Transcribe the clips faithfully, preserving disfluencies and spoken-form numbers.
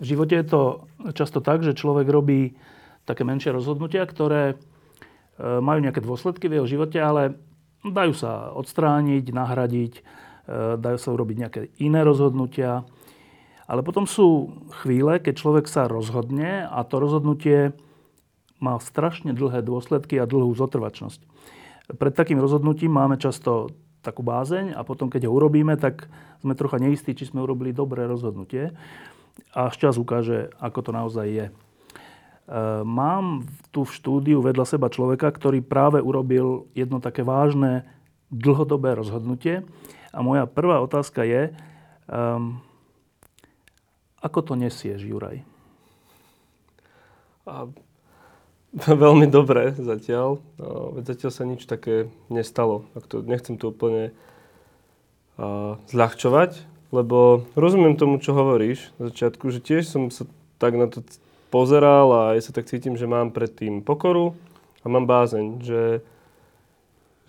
V živote je to často tak, že človek robí také menšie rozhodnutia, ktoré majú nejaké dôsledky v jeho živote, ale dajú sa odstrániť, nahradiť, dajú sa urobiť nejaké iné rozhodnutia. Ale potom sú chvíle, keď človek sa rozhodne a to rozhodnutie má strašne dlhé dôsledky a dlhú zotrvačnosť. Pred takým rozhodnutím máme často takú bázeň a potom, keď ho urobíme, tak sme trocha neistí, či sme urobili dobré rozhodnutie. A čas ukáže, ako to naozaj je. Mám tu v štúdiu vedľa seba človeka, ktorý práve urobil jedno také vážne dlhodobé rozhodnutie. A moja prvá otázka je, um, ako to nesieš, Juraj? A, veľmi dobre zatiaľ. Zatiaľ sa nič také nestalo. Nechcem to úplne uh, zľahčovať. Lebo rozumiem tomu, čo hovoríš na začiatku, že tiež som sa tak na to pozeral a aj sa tak cítim, že mám predtým pokoru a mám bázeň, že,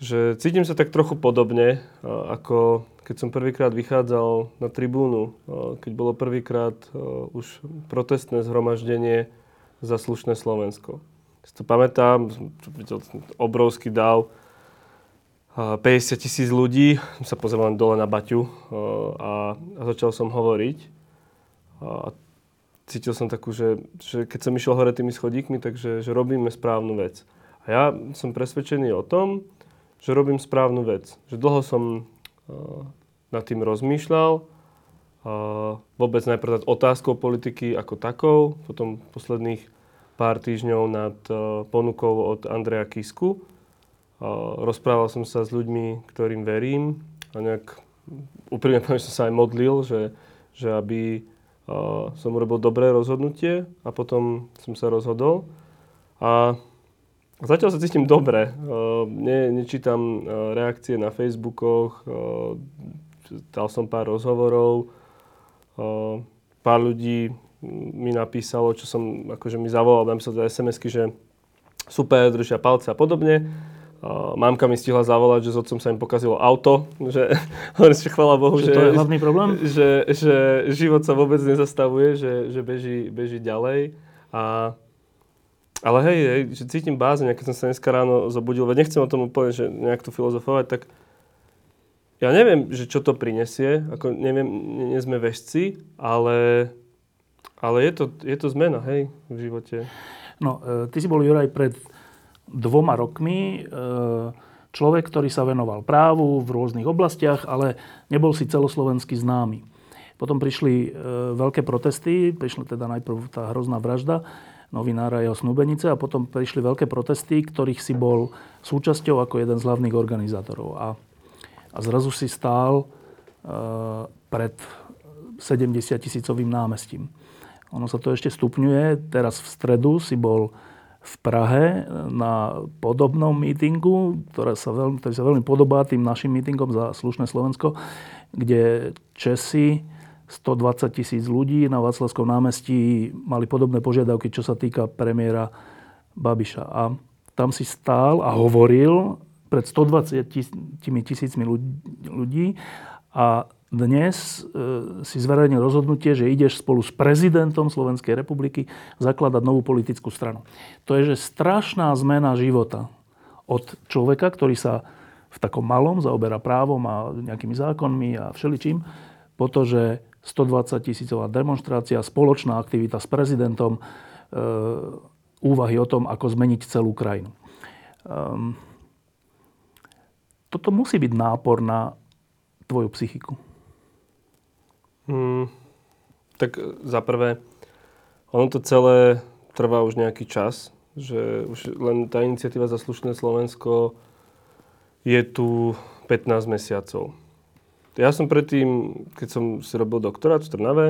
že cítim sa tak trochu podobne, ako keď som prvýkrát vychádzal na tribúnu, keď bolo prvýkrát už protestné zhromaždenie za slušné Slovensko. Si to pamätám, obrovský dáv, päťdesiat tisíc ľudí, sa pozeral len dole na baťu a, a začal som hovoriť. A cítil som takú, že, že keď som išiel hore tými schodíkmi, takže že robíme správnu vec. A ja som presvedčený o tom, že robím správnu vec. Že dlho som uh, nad tým rozmýšľal. Uh, vôbec najprv nad otázkou politiky ako takou, potom posledných pár týždňov nad uh, ponukou od Andreja Kisku. Rozprával som sa s ľuďmi, ktorým verím a nejak úprimne poviem, že som sa aj modlil, že, že aby uh, som urobil dobré rozhodnutie a potom som sa rozhodol. A zatiaľ sa cítim dobre. Uh, ne, nečítam uh, reakcie na Facebookoch, uh, dal som pár rozhovorov, uh, pár ľudí mi napísalo, čo som, akože mi zavolal, dám sa do es em esky, že super, držia palce a podobne. Uh, mamka mi stihla zavolať, že s otcom sa im pokazilo auto, že chvála Bohu, že, že, to je hlavný problém? Že, že život sa vôbec nezastavuje, že, že beží, beží ďalej. A, ale hej, hej, že cítim bázeň, keď som sa dneska ráno zobudil, veď nechcem o tom úplne že nejak tu filozofovať, tak ja neviem, že čo to prinesie, ako neviem, nie sme vešci, ale, ale je, to, je to zmena, hej, v živote. No, ty si bol, Juraj, pred dvoma rokmi človek, ktorý sa venoval právu v rôznych oblastiach, ale nebol si celoslovensky známy. Potom prišli veľké protesty, prišla teda najprv tá hrozná vražda novinára a jeho snúbenice a potom prišli veľké protesty, ktorých si bol súčasťou ako jeden z hlavných organizátorov. A, a zrazu si stál pred sedemdesiat tisícovým námestím. Ono sa to ešte stupňuje. Teraz v stredu si bol v Prahe na podobnom mítingu, ktorý sa veľmi, ktorý sa veľmi podobá tým našim mítingom za slušné Slovensko, kde Česi, stodvadsať tisíc ľudí na Václavskom námestí mali podobné požiadavky, čo sa týka premiéra Babiša. A tam si stál a hovoril pred stodvadsiatimi tisícmi ľudí a dnes e, si zverejnil rozhodnutie, že ideš spolu s prezidentom Slovenskej republiky zakladať novú politickú stranu. To je, že strašná zmena života od človeka, ktorý sa v takom malom zaoberá právom a nejakými zákonmi a všeličím, po to, že stodvadsaťtisícová demonštrácia, spoločná aktivita s prezidentom, e, úvahy o tom, ako zmeniť celú krajinu. Ehm, toto musí byť nápor na tvoju psychiku. Hmm, tak za prvé, ono to celé trvá už nejaký čas, že už len tá iniciatíva za slušné Slovensko je tu pätnásť mesiacov. Ja som predtým, keď som si robil doktorát v Trnave,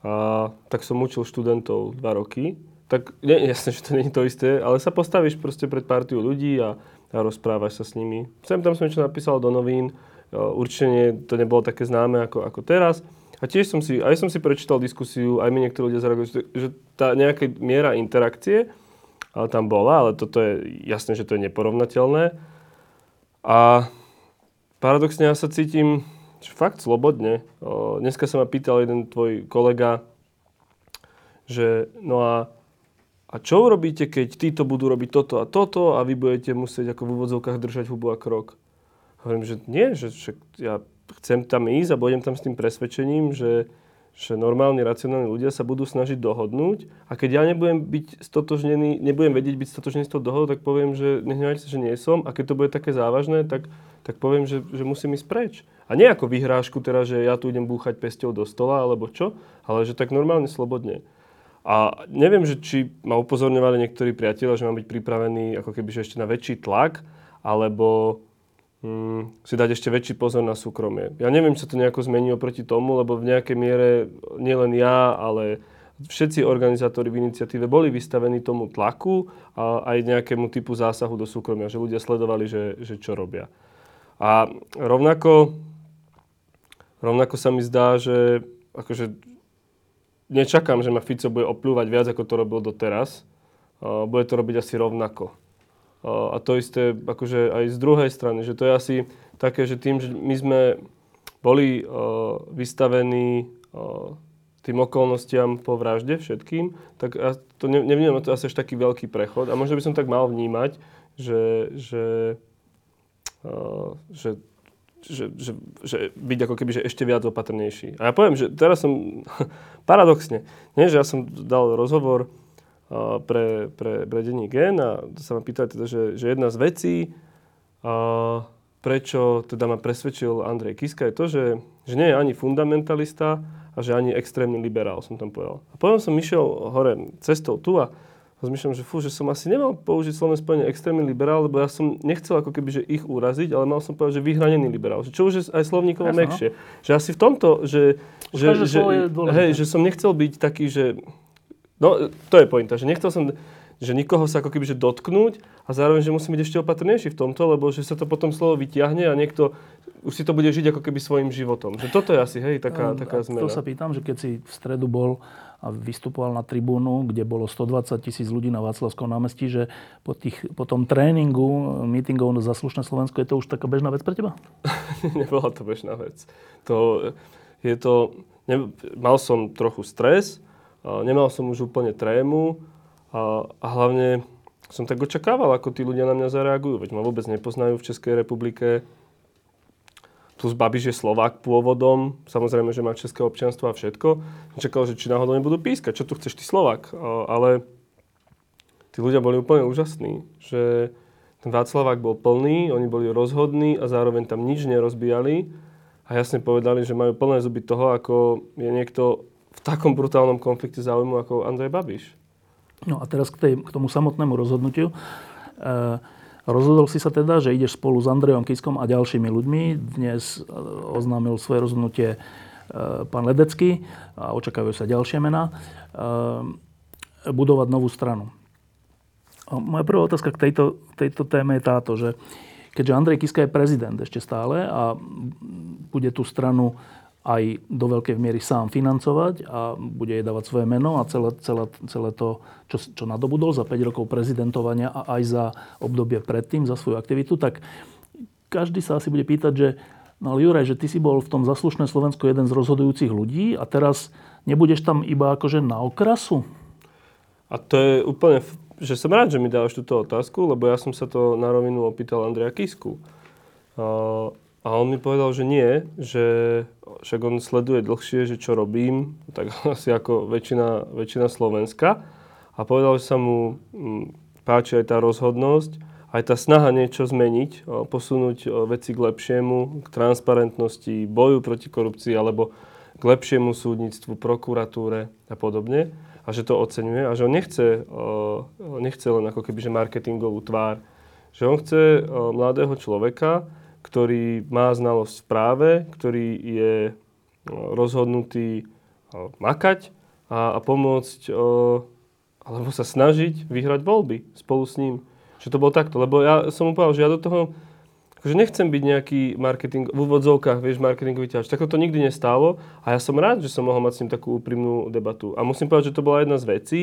a, tak som učil študentov dva roky. Tak nie, jasne, že to nie je to isté, ale sa postavíš proste pred partiou ľudí a, a rozprávaš sa s nimi. Sem tam som niečo napísal do novín, určite to nebolo také známe ako, ako teraz. A tiež som si, aj som si prečítal diskusiu, aj mi niektorí ľudia zareagovali, že tá nejaká miera interakcie ale tam bola, ale toto je jasné, že to je neporovnateľné. A paradoxne ja sa cítim fakt slobodne. O, dneska sa ma pýtal jeden tvoj kolega, že no a, a čo urobíte, keď títo budú robiť toto a toto a vy budete musieť ako v úvodzovkách držať hubu a krok? Hovorím, že nie, že však ja chcem tam ísť a budem tam s tým presvedčením, že že normálni, racionálni ľudia sa budú snažiť dohodnúť a keď ja nebudem byť stotožnený, nebudem vedieť byť stotožnený s tou dohodou, tak poviem, že nehnevajte sa, že nie som a keď to bude také závažné, tak, tak poviem, že, že musím ísť preč. A nie ako vyhrášku teraz, že ja tu idem búchať pesťou do stola alebo čo, ale že tak normálne, slobodne. A neviem, že či ma upozorňovali niektorí priatelia, že mám byť pripravený ako keby že ešte na väčší tlak, alebo si dať ešte väčší pozor na súkromie. Ja neviem, čo to nejako zmení oproti tomu, lebo v nejakej miere nielen ja, ale všetci organizátori v iniciatíve boli vystavení tomu tlaku a aj nejakému typu zásahu do súkromia, že ľudia sledovali, že, že čo robia. A rovnako, rovnako sa mi zdá, že akože nečakám, že ma Fico bude opľúvať viac, ako to robil doteraz. Bude to robiť asi rovnako. A to isté akože aj z druhej strany, že to je asi také, že tým, že my sme boli uh, vystavení uh, tým okolnostiam po vražde všetkým, tak ja to ne, nevnímam, to je asi až taký veľký prechod. A možno by som tak mal vnímať, že, že, uh, že, že, že, že byť ako keby že ešte viac opatrnejší. A ja poviem, že teraz som paradoxne, nie, že ja som dal rozhovor pre, pre, pre denní Gen a sa ma pýtali teda, že, že jedna z vecí, a prečo teda ma presvedčil Andrej Kiska, je to, že, že nie je ani fundamentalista a že ani extrémny liberál, som tam povedal. A potom som išiel hore cestou tu a rozmýšľam, že fú, že som asi nemal použiť slovné spojenie extrémny liberál, lebo ja som nechcel ako keby, že ich uraziť, ale mal som povedať, že vyhranený liberál. Že čo už je aj slovníkovo mekšie. Že asi v tomto, že, že, že, hej, že som nechcel byť taký, že no, to je pointa, že nechcel som, že nikoho sa ako keby že dotknúť a zároveň, že musím byť ešte opatrnejší v tomto, lebo že sa to potom slovo vyťahne a niekto už si to bude žiť ako keby svojím životom. Že toto je asi, hej, taká, taká zmena. To sa pýtam, že keď si v stredu bol a vystupoval na tribúnu, kde bolo stodvadsať tisíc ľudí na Václavskom námestí, že po, tých, po tom tréningu, mítingov za slušné Slovensko, je to už taká bežná vec pre teba? Nebola to bežná vec. To, je to, ne, mal som trochu stres, nemal som už úplne trému a, a hlavne som tak očakával, ako tí ľudia na mňa zareagujú. Veď ma vôbec nepoznajú v Českej republike. Plus Babiš je Slovák pôvodom. Samozrejme, že má české občianstvo a všetko. Čakal, že či náhodou nebudú pískať. Čo tu chceš, ty Slovák? Ale tí ľudia boli úplne úžasní. Že ten Václavák bol plný, oni boli rozhodní a zároveň tam nič nerozbijali. A jasne povedali, že majú plné zuby toho, ako je niekto v takom brutálnom konflikte záujmu ako Andrej Babiš. No a teraz k, tej, k tomu samotnému rozhodnutiu. E, rozhodol si sa teda, že ideš spolu s Andrejom Kiskom a ďalšími ľuďmi. Dnes oznámil svoje rozhodnutie e, pán Ledecký a očakajú sa ďalšie mená. E, budovať novú stranu. A moja prvá otázka k tejto, tejto téme je táto, že keďže Andrej Kiska je prezident ešte stále a bude tú stranu aj do veľkej miery sám financovať a bude jej dávať svoje meno a celé, celé, celé to, čo, čo nadobudol za päť rokov prezidentovania a aj za obdobie predtým, za svoju aktivitu, tak každý sa asi bude pýtať, že no ale Juraj, že ty si bol v tom za slušné Slovensko jeden z rozhodujúcich ľudí a teraz nebudeš tam iba akože na okrasu? A to je úplne, že som rád, že mi dávaš túto otázku, lebo ja som sa to na rovinu opýtal Andreja Kisku. Uh... A on mi povedal, že nie, že však on sleduje dlhšie, že čo robím, tak asi ako väčšina, väčšina Slovenska. A povedal, že sa mu páči aj tá rozhodnosť, aj tá snaha niečo zmeniť, posunúť veci k lepšiemu, k transparentnosti, boju proti korupcii alebo k lepšiemu súdnictvu, prokuratúre a podobne. A že to oceňuje a že on nechce, nechce len ako keby že marketingovú tvár. Že on chce mladého človeka, ktorý má znalosť v práve, ktorý je rozhodnutý makať a, a pomôcť alebo sa snažiť vyhrať voľby spolu s ním. Že to bolo takto. Lebo ja som mu povedal, že ja do toho akože nechcem byť nejaký marketing, v úvodzovkách, vieš, marketingový ťaž. Takto to nikdy nestálo a ja som rád, že som mohol mať s ním takú úprimnú debatu. A musím povedať, že to bola jedna z vecí,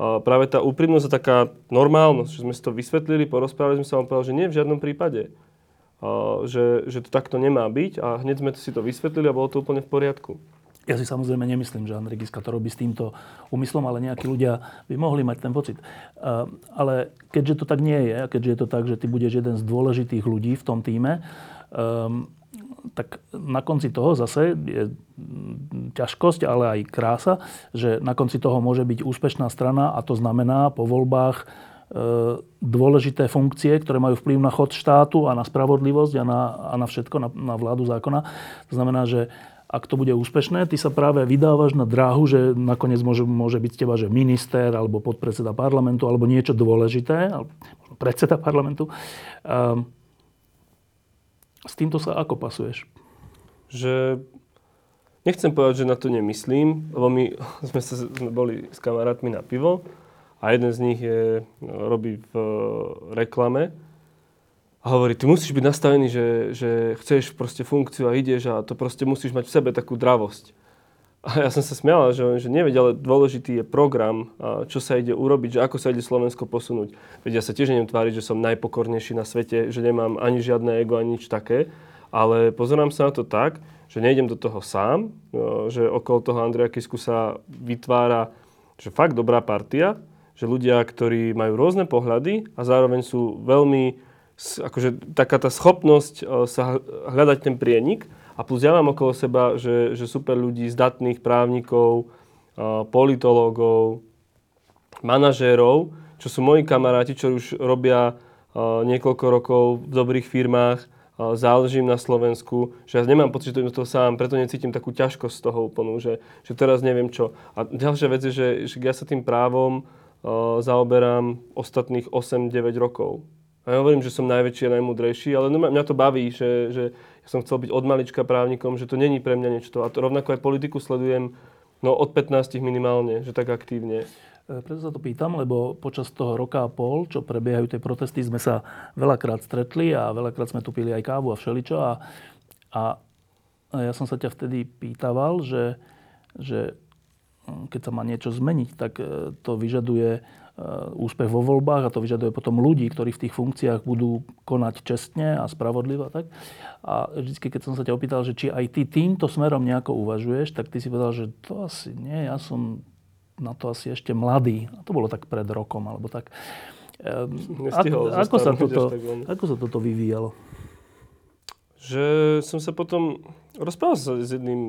práve tá úprimnosť a taká normálnosť, že sme si to vysvetlili, porozprávali sme sa, on povedal, že nie v žiadnom prípade. Že, že to takto nemá byť a hneď sme si to vysvetlili a bolo to úplne v poriadku. Ja si samozrejme nemyslím, že Andrej Kiska to robí s týmto úmyslom, ale nejakí ľudia by mohli mať ten pocit. Ale keďže to tak nie je, keďže je to tak, že ty budeš jeden z dôležitých ľudí v tom tíme, tak na konci toho zase je ťažkosť, ale aj krása, že na konci toho môže byť úspešná strana a to znamená po voľbách dôležité funkcie, ktoré majú vplyv na chod štátu a na spravodlivosť a na, a na všetko, na, na vládu zákona. To znamená, že ak to bude úspešné, ty sa práve vydávaš na dráhu, že nakoniec môže, môže byť z teba že minister alebo podpredseda parlamentu alebo niečo dôležité, alebo predseda parlamentu. S týmto sa ako pasuješ? Že nechcem povedať, že na to nemyslím, lebo my sme sa sme boli s kamarátmi na pivo a jeden z nich je, robí v reklame. A hovorí, ty musíš byť nastavený, že, že chceš proste funkciu a ideš a to proste musíš mať v sebe takú dravosť. A ja som sa smiala, že, že nevedia, ale dôležitý je program, čo sa ide urobiť, že ako sa ide Slovensko posunúť. Veď ja sa tiež neviem tváriť, že som najpokornejší na svete, že nemám ani žiadne ego, ani nič také. Ale pozerám sa na to tak, že nejdem do toho sám, že okolo toho Andreja Kisku sa vytvára že fakt dobrá partia, že ľudia, ktorí majú rôzne pohľady a zároveň sú veľmi akože taká tá schopnosť sa hľadať ten prienik a plus ja mám okolo seba, že, že super ľudí, zdatných právnikov, politológov, manažérov, čo sú moji kamaráti, čo už robia niekoľko rokov v dobrých firmách, záležím na Slovensku, že ja nemám pocit, že to idem toho sám, preto necítim takú ťažkosť z toho úplnú, že, že teraz neviem čo. A ďalšia vec je, že, že ja sa tým právom zaoberám ostatných osem deväť rokov. A ja hovorím, že som najväčší a najmudrejší, ale mňa to baví, že, že ja som chcel byť od malička právnikom, že to není pre mňa niečo. A to rovnako aj politiku sledujem no, od pätnástich minimálne, že tak aktívne. Preto sa to pýtam, lebo počas toho roka a pol, čo prebiehajú tie protesty, sme sa veľakrát stretli a veľakrát sme tu pili aj kávu a všeličo. A, a, a ja som sa ťa vtedy pýtaval, že, že keď sa má niečo zmeniť, tak to vyžaduje úspech vo voľbách a to vyžaduje potom ľudí, ktorí v tých funkciách budú konať čestne a spravodlivo. Tak? A vždy, keď som sa ťa opýtal, že či aj ty týmto smerom nejako uvažuješ, tak ty si povedal, že to asi nie, ja som na to asi ešte mladý. A to bolo tak pred rokom, alebo tak. Nestihol, ako, ako, sa toto, ako sa toto vyvíjalo? Že som sa potom... Rozprával som sa s jedným...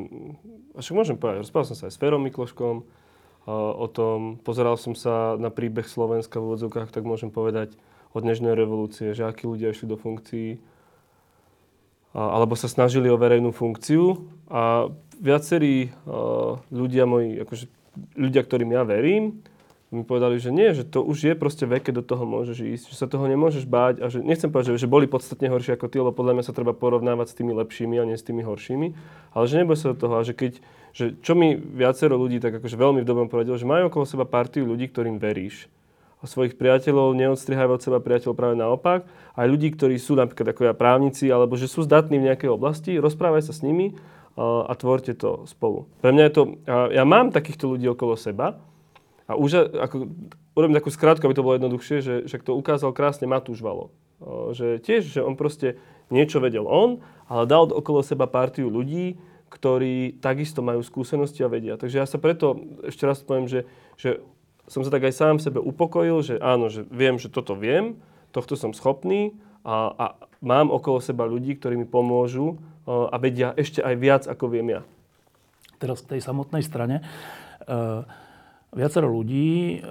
Však môžem povedať, rozprával som sa aj s Ferom Mikloškom, o tom, pozeral som sa na príbeh Slovenska v úvodzovkách, tak môžem povedať od dnešnej revolúcie, že akí ľudia išli do funkcií alebo sa snažili o verejnú funkciu a viacerí ľudia moji, akože ľudia, ktorým ja verím, mi povedali, že nie, že to už je proste vek, keď do toho môžeš ísť, že sa toho nemôžeš báť a že nechcem povedať, že, že boli podstatne horší ako ty, lebo podľa mňa sa treba porovnávať s tými lepšími a nie s tými horšími, ale že neboj sa do toho a že keď, že čo mi viacero ľudí tak akože veľmi v dobrom povedalo, že majú okolo seba partiu ľudí, ktorým veríš. A svojich priateľov neodstrihajú od seba priateľov práve naopak, aj ľudí, ktorí sú napríklad ako ja právnici alebo že sú zdatní v nejakej oblasti, rozprávaj sa s nimi a tvorte to spolu. Pre mňa je to, ja mám takýchto ľudí okolo seba. A už, ako, urobím takú skrátku, aby to bolo jednoduchšie, že, že to ukázal krásne Matúš Valo. Že tiež, že on proste niečo vedel on, ale dal okolo seba partiu ľudí, ktorí takisto majú skúsenosti a vedia. Takže ja sa preto, ešte raz poviem, že, že som sa tak aj sám sebe upokojil, že áno, že viem, že toto viem, tohto som schopný a, a mám okolo seba ľudí, ktorí mi pomôžu a vedia ešte aj viac, ako viem ja. Teraz k tej samotnej strane. E- Viacero ľudí,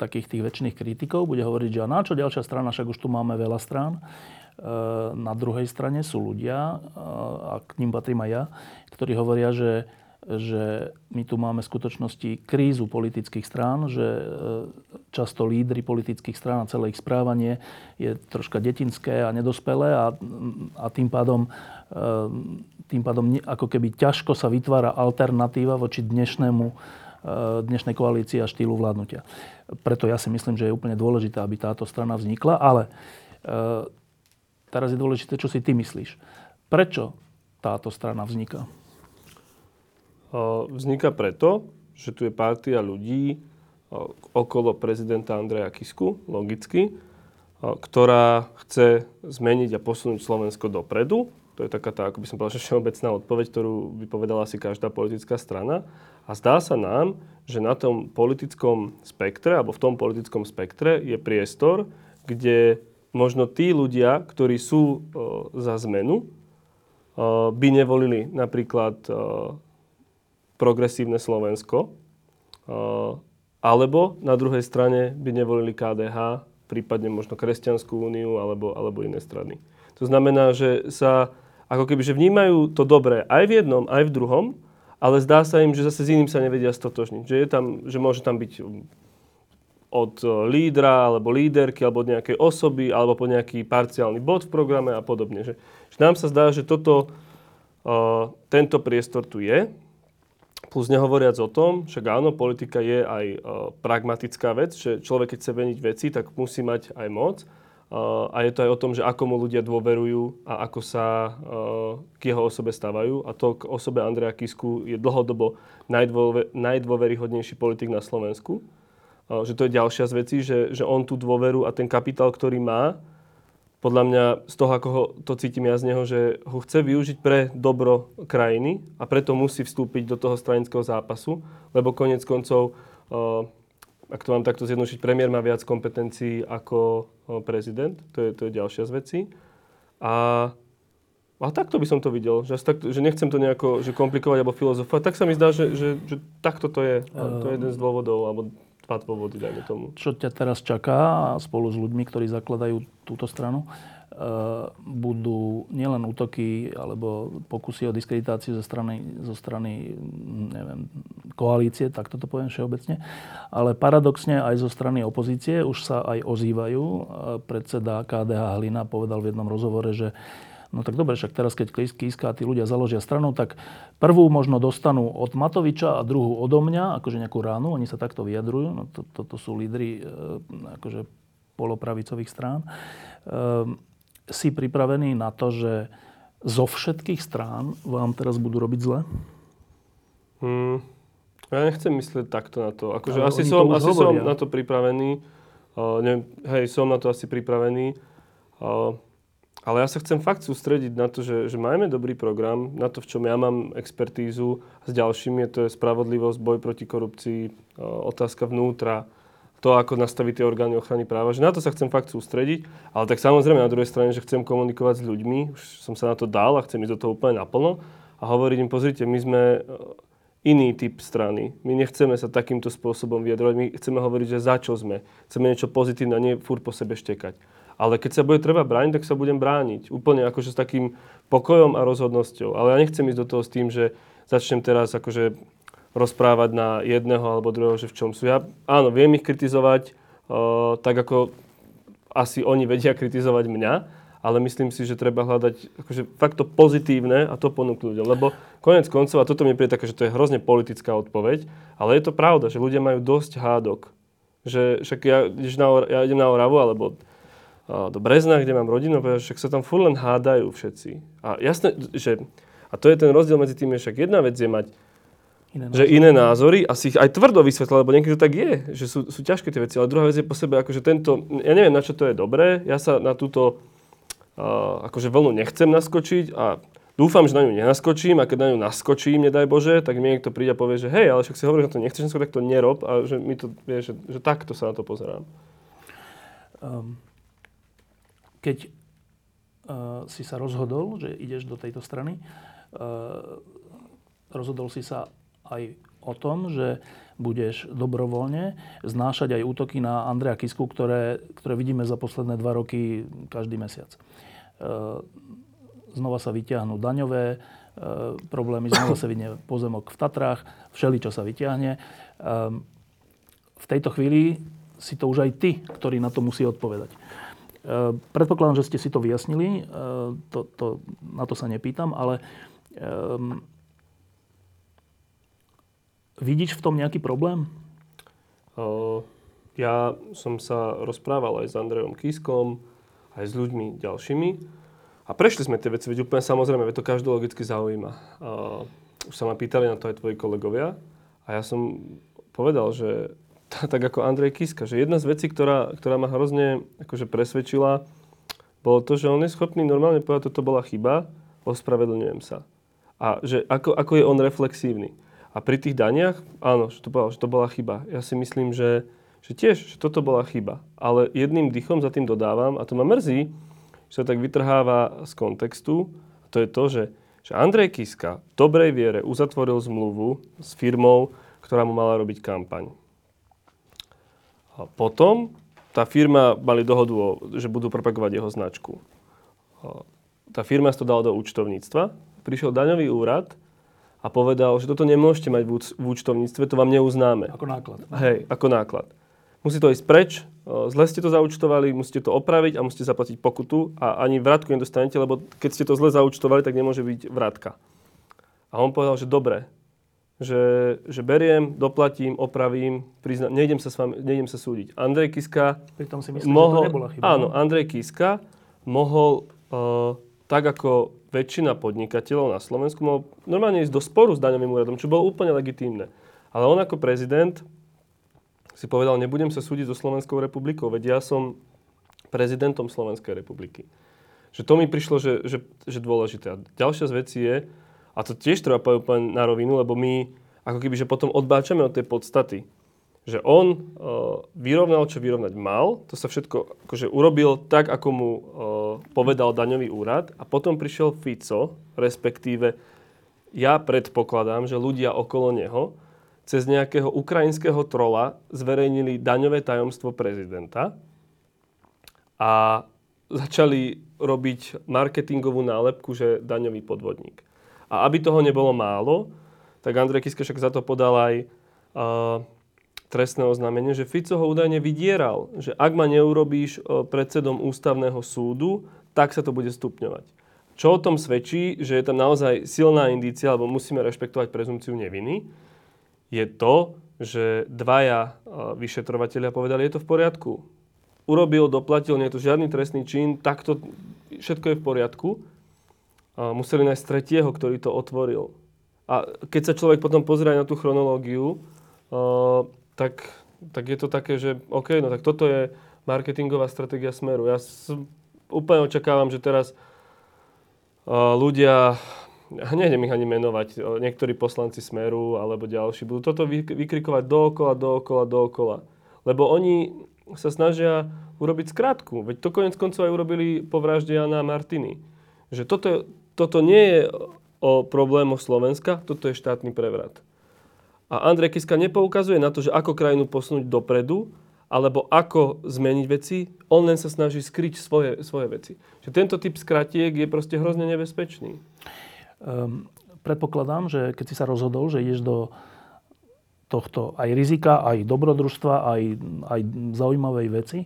takých tých väčšiných kritikov, bude hovoriť, že a na čo ďalšia strana, však už tu máme veľa strán. Na druhej strane sú ľudia, a k ním patrím aj ja, ktorí hovoria, že že my tu máme v skutočnosti krízu politických strán, že často lídri politických strán a celé ich správanie je troška detinské a nedospelé a, a tým pádom, tým pádom ako keby ťažko sa vytvára alternatíva voči dnešnému, dnešnej koalícii a štýlu vládnutia. Preto ja si myslím, že je úplne dôležité, aby táto strana vznikla, ale teraz je dôležité, čo si ty myslíš. Prečo táto strana vzniká? Vzniká preto, že tu je partia ľudí okolo prezidenta Andreja Kisku, logicky, ktorá chce zmeniť a posunúť Slovensko dopredu. To je taká tá, ako by som povedal, všeobecná odpoveď, ktorú vypovedala si každá politická strana. A zdá sa nám, že na tom politickom spektre, alebo v tom politickom spektre je priestor, kde možno tí ľudia, ktorí sú za zmenu, by nevolili napríklad Progresívne Slovensko, alebo na druhej strane by nevolili ká dé há, prípadne možno Kresťanskú úniu alebo, alebo iné strany. To znamená, že sa ako keby že vnímajú to dobré aj v jednom, aj v druhom, ale zdá sa im, že zase s iným sa nevedia stotožniť. Že, je tam, že môže tam byť od lídra alebo líderky alebo od nejakej osoby alebo po nejaký parciálny bod v programe a podobne. Že, že nám sa zdá, že toto, tento priestor tu je. Plus nehovoriac o tom, však áno, politika je aj e, pragmatická vec, že človek, keď chce meniť veci, tak musí mať aj moc. E, a je to aj o tom, že ako mu ľudia dôverujú a ako sa e, k jeho osobe stavajú. A to k osobe Andreja Kisku je dlhodobo najdôver, najdôveryhodnejší politik na Slovensku. E, že to je ďalšia z vecí, že, že on tú dôveru a ten kapitál, ktorý má, podľa mňa, z toho, ako ho, to cítim ja z neho, že ho chce využiť pre dobro krajiny a preto musí vstúpiť do toho stranického zápasu, lebo koniec koncov, uh, ak to mám takto zjednodušiť, premiér má viac kompetencií ako uh, prezident. To je, to je ďalšia z vecí. A, a takto by som to videl, že, tak, že nechcem to nejako že komplikovať alebo filozofovať. Tak sa mi zdá, že, že, že takto to je. To je jeden z dôvodov, alebo dva dôvody, dajme tomu. Čo ťa teraz čaká spolu s ľuďmi, ktorí zakladajú túto stranu, e, budú nielen útoky alebo pokusy o diskreditáciu zo strany, zo strany neviem, koalície, tak toto poviem všeobecne, ale paradoxne aj zo strany opozície už sa aj ozývajú. Predseda ká dé há Hlina povedal v jednom rozhovore, že no tak dobre, však teraz, keď Kiska a tí ľudia založia stranu, tak prvú možno dostanú od Matoviča a druhú odo mňa, akože nejakú ránu, oni sa takto vyjadrujú. No to, to, to sú lídri akože polopravicových strán. Ehm, si pripravený na to, že zo všetkých strán vám teraz budú robiť zle? Hmm. Ja nechcem myslieť takto na to. Akože asi som, to asi som na to pripravený. Uh, neviem, hej, som na to asi pripravený. Uh, Ale ja sa chcem fakt sústrediť na to, že, že máme dobrý program, na to, v čom ja mám expertízu. S ďalšími je to spravodlivosť, boj proti korupcii, otázka vnútra, to, ako nastaviť tie orgány ochrany práva. Že na to sa chcem fakt sústrediť, ale tak samozrejme na druhej strane, že chcem komunikovať s ľuďmi, už som sa na to dal a chcem ísť do toho úplne naplno a hovoriť im, pozrite, my sme iný typ strany. My nechceme sa takýmto spôsobom vyjadrovať, my chceme hovoriť, že za čo sme. Chceme niečo pozitívne a nie furt po sebe štekať. Ale keď sa bude treba brániť, tak sa budem brániť. Úplne akože s takým pokojom a rozhodnosťou. Ale ja nechcem ísť do toho s tým, že začnem teraz akože rozprávať na jedného alebo druhého, že v čom sú. Ja áno, viem ich kritizovať, uh, tak ako asi oni vedia kritizovať mňa, ale myslím si, že treba hľadať akože fakt to pozitívne a to ponúknuť ľuďom. Lebo koniec koncov, a toto mi príde také, že to je hrozne politická odpoveď, ale je to pravda, že ľudia majú dosť hádok. Že však ja, na, ja idem na Oravu, alebo do Brezna, kde mám rodinu, však sa tam furt len hádajú všetci. A jasné, že a to je ten rozdiel medzi tým, že však jedna vec je mať iné že názory. Iné názory a si ich aj tvrdo vysvetľovať, lebo niekedy to tak je, že sú, sú ťažké tie veci, ale druhá vec je po sebe, akože tento, ja neviem, na čo to je dobré, ja sa na túto uh, akože vlnu nechcem naskočiť a dúfam, že na ňu nenaskočím a keď na ňu naskočím, nedaj Bože, tak mi niekto príde a povie, že hej, ale však si hovoríš, že to nechceš, tak to nerob a že mi to, vieš, že, že takto sa na to pozerám. Um. Keď uh, si sa rozhodol, že ideš do tejto strany, uh, rozhodol si sa aj o tom, že budeš dobrovoľne znášať aj útoky na Andreja Kisku, ktoré, ktoré vidíme za posledné dva roky každý mesiac. Uh, znova sa vyťahnú daňové, problémy. Znovu sa vidne pozemok v Tatrách, všeličo sa vyťahne. V tejto chvíli si to už aj ty, ktorý na to musí odpovedať. Predpokladám, že ste si to vyjasnili, to, to, na to sa nepýtam, ale um, vidíš v tom nejaký problém? Ja som sa rozprával aj s Andrejom Kiskom, aj s ľuďmi ďalšími a prešli sme tie veci, veď úplne samozrejme, veď to každú logicky zaujíma. Už sa ma pýtali na to aj tvoji kolegovia a ja som povedal, že tak ako Andrej Kiska, že jedna z vecí, ktorá, ktorá ma hrozne akože presvedčila, bolo to, že on je schopný normálne povedať, toto bola chyba, ospravedlňujem sa. A že ako, ako je on reflexívny. A pri tých daniach, áno, že to bola, že to bola chyba. Ja si myslím, že, že tiež, že toto bola chyba. Ale jedným dychom za tým dodávam, a to ma mrzí, že sa tak vytrháva z kontextu, a to je to, že, že Andrej Kiska v dobrej viere uzatvoril zmluvu s firmou, ktorá mu mala robiť kampaň. A potom tá firma mali dohodu, o, že budú propagovať jeho značku. A tá firma si to dala do účtovníctva, prišiel daňový úrad a povedal, že toto nemôžete mať v, úč- v účtovníctve, to vám neuznáme. Ako náklad. Hej, ako náklad. Musí to ísť preč, zle ste to zaúčtovali, musíte to opraviť a musíte zaplatiť pokutu a ani vrátku nedostanete, lebo keď ste to zle zaúčtovali, tak nemôže byť vrátka. A on povedal, že dobre. Že, že beriem, doplatím, opravím, prizna- nejdem, sa s vami, nejdem sa súdiť. Andrej Kiska Pritom si myslíš, mohol, že to nebola chyba. Áno, Andrej Kiska mohol, uh, tak ako väčšina podnikateľov na Slovensku, mohol normálne ísť do sporu s daňovým úradom, čo bolo úplne legitímne. Ale on ako prezident si povedal, nebudem sa súdiť so Slovenskou republikou, veď ja som prezidentom Slovenskej republiky. Že to mi prišlo, že, že, že dôležité. A ďalšia z vecí je, a to tiež treba povedať úplne na rovinu, lebo my ako keby, že potom odbáčame od tej podstaty. Že on e, vyrovnal, čo vyrovnať mal, to sa všetko akože urobil tak, ako mu e, povedal daňový úrad a potom prišiel Fico, respektíve ja predpokladám, že ľudia okolo neho cez nejakého ukrajinského trola zverejnili daňové tajomstvo prezidenta a začali robiť marketingovú nálepku, že daňový podvodník. A aby toho nebolo málo, tak Andrej Kiska však za to podal aj uh, trestné oznámenie, že Fico ho údajne vydieral, že ak ma neurobíš uh, predsedom ústavného súdu, tak sa to bude stupňovať. Čo o tom svedčí, že je tam naozaj silná indícia, alebo musíme rešpektovať prezumpciu neviny, je to, že dvaja uh, vyšetrovatelia povedali, je to v poriadku. Urobil, doplatil, nie je to žiadny trestný čin, takto všetko je v poriadku. Museli nájsť tretieho, ktorý to otvoril. A keď sa človek potom pozrie na tú chronológiu, uh, tak, tak je to také, že OK, no tak toto je marketingová stratégia Smeru. Ja som, úplne očakávam, že teraz uh, ľudia, nejdem ich ani menovať, niektorí poslanci Smeru alebo ďalší, budú toto vy, vykrikovať dookola, dookola, dookola. Lebo oni sa snažia urobiť skrátku. Veď to konec koncov aj urobili po vražde Jana a Martiny. Že toto je Toto nie je o problémoch Slovenska, toto je štátny prevrat. A Andrej Kiska nepoukazuje na to, že ako krajinu posunúť dopredu, alebo ako zmeniť veci, on len sa snaží skryť svoje, svoje veci. Že tento typ skratiek je proste hrozne nebezpečný. Um, predpokladám, že keď si sa rozhodol, že ideš do tohto aj rizika, aj dobrodružstva, aj, aj zaujímavej veci,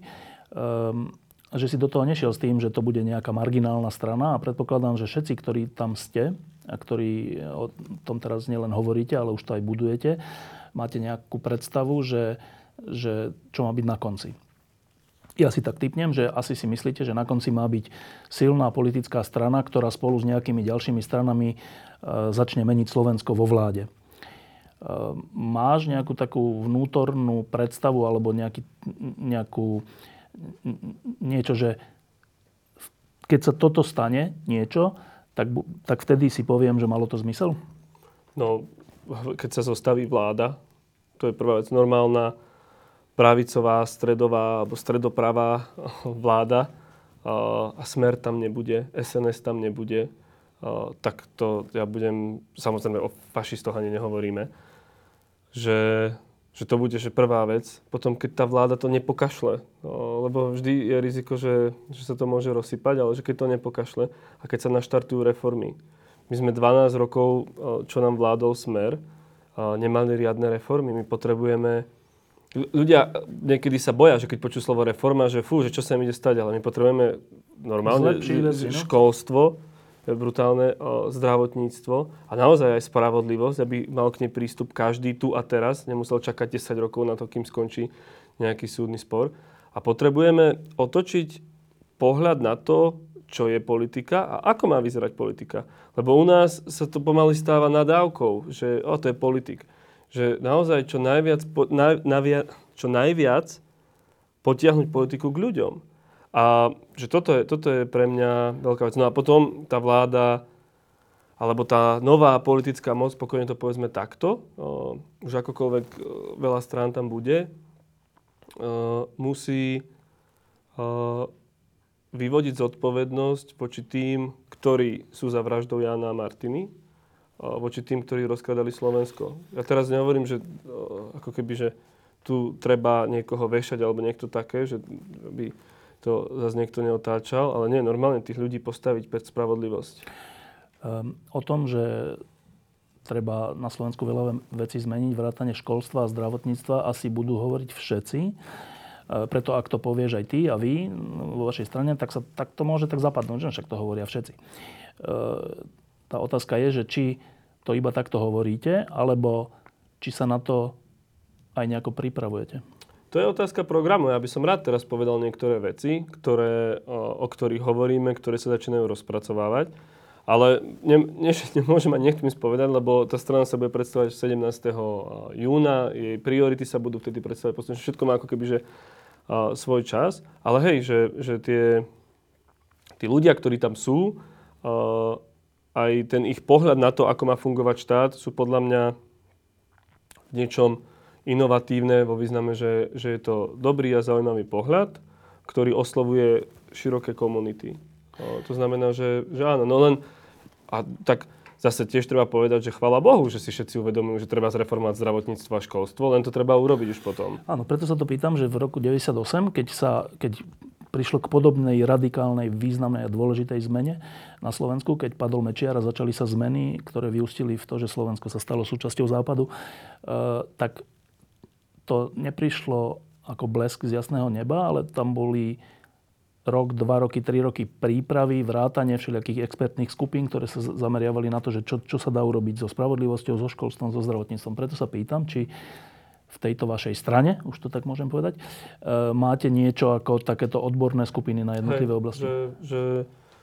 um, že si do toho nešiel s tým, že to bude nejaká marginálna strana a predpokladám, že všetci, ktorí tam ste a ktorí o tom teraz nielen hovoríte, ale už to aj budujete, máte nejakú predstavu, že, že čo má byť na konci. Ja si tak tipnem, že asi si myslíte, že na konci má byť silná politická strana, ktorá spolu s nejakými ďalšími stranami e, začne meniť Slovensko vo vláde. E, máš nejakú takú vnútornú predstavu alebo nejaký, nejakú niečo, že keď sa toto stane, niečo, tak, tak vtedy si poviem, že malo to zmysel? No, keď sa zostaví vláda, to je prvá vec, normálna pravicová, stredová alebo stredopravá vláda a Smer tam nebude, es en es tam nebude, tak to ja budem, samozrejme o fašistoch ani nehovoríme, že... Že to bude že prvá vec. Potom, keď tá vláda to nepokašle, lebo vždy je riziko, že, že sa to môže rozsypať, ale že keď to nepokašle a keď sa naštartujú reformy. My sme dvanásť rokov, čo nám vládol Smer, nemali riadne reformy. My potrebujeme... Ľudia niekedy sa boja, že keď počujú slovo reforma, že fú, že čo sa im ide stať, ale my potrebujeme normálne Zlepší, školstvo, brutálne zdravotníctvo a naozaj aj spravodlivosť, aby mal k nej prístup každý tu a teraz, nemusel čakať desať rokov na to, kým skončí nejaký súdny spor. A potrebujeme otočiť pohľad na to, čo je politika a ako má vyzerať politika. Lebo u nás sa to pomaly stáva nadávkou, že o, to je politik. Že naozaj čo najviac, po, na, navia, čo najviac potiahnuť politiku k ľuďom. A že toto je, toto je pre mňa veľká vec. No a potom tá vláda, alebo tá nová politická moc, pokojne to povedzme takto, o, už akokoľvek o, veľa strán tam bude, o, musí... O, vyvodiť zodpovednosť voči tým, ktorí sú za vraždou Jana a Martiny, voči tým, ktorí rozkladali Slovensko. Ja teraz nehovorím, že ako keby, že tu treba niekoho vešať alebo niekto také, že by to zase niekto neotáčal, ale nie, normálne tých ľudí postaviť pred spravodlivosť. Um, o tom, že treba na Slovensku veľa vecí zmeniť, vrátane školstva a zdravotníctva, asi budú hovoriť všetci. Preto ak to povieš aj ty a vy vo vašej strane, tak, sa, tak to môže tak zapadnúť, že však to hovoria všetci. E, tá otázka je, že či to iba takto hovoríte, alebo či sa na to aj nejako pripravujete. To je otázka programu. Ja by som rád teraz povedal niektoré veci, ktoré, o, o ktorých hovoríme, ktoré sa začínajú rozpracovávať. Ale ne, ne, nemôžem ani niekto mi spovedať, lebo tá strana sa bude predstavovať sedemnásteho júna, jej priority sa budú vtedy predstavovať, postupne všetko má ako keby, že uh, svoj čas. Ale hej, že, že tie, tí ľudia, ktorí tam sú, uh, aj ten ich pohľad na to, ako má fungovať štát, sú podľa mňa v niečom inovatívne, vo význame, že, že je to dobrý a zaujímavý pohľad, ktorý oslovuje široké komunity. O, to znamená, že, že áno, no len a tak zase tiež treba povedať, že chvála Bohu, že si všetci uvedomujú, že treba zreformovať zdravotníctvo a školstvo, len to treba urobiť už potom. Áno, preto sa to pýtam, že v roku deväťdesiatosem, keď sa, keď prišlo k podobnej radikálnej, významnej a dôležitej zmene na Slovensku, keď padol Mečiar a začali sa zmeny, ktoré vyústili v to, že Slovensko sa stalo súčasťou Západu, e, tak to neprišlo ako blesk z jasného neba, ale tam boli rok, dva roky, tri roky prípravy, vrátanie všelijakých expertných skupín, ktoré sa zameriavali na to, že čo, čo sa dá urobiť so spravodlivosťou, so školstvom, so zdravotníctvom. Preto sa pýtam, či v tejto vašej strane, už to tak môžem povedať, máte niečo ako takéto odborné skupiny na jednotlivé Hej, oblasti? Že, že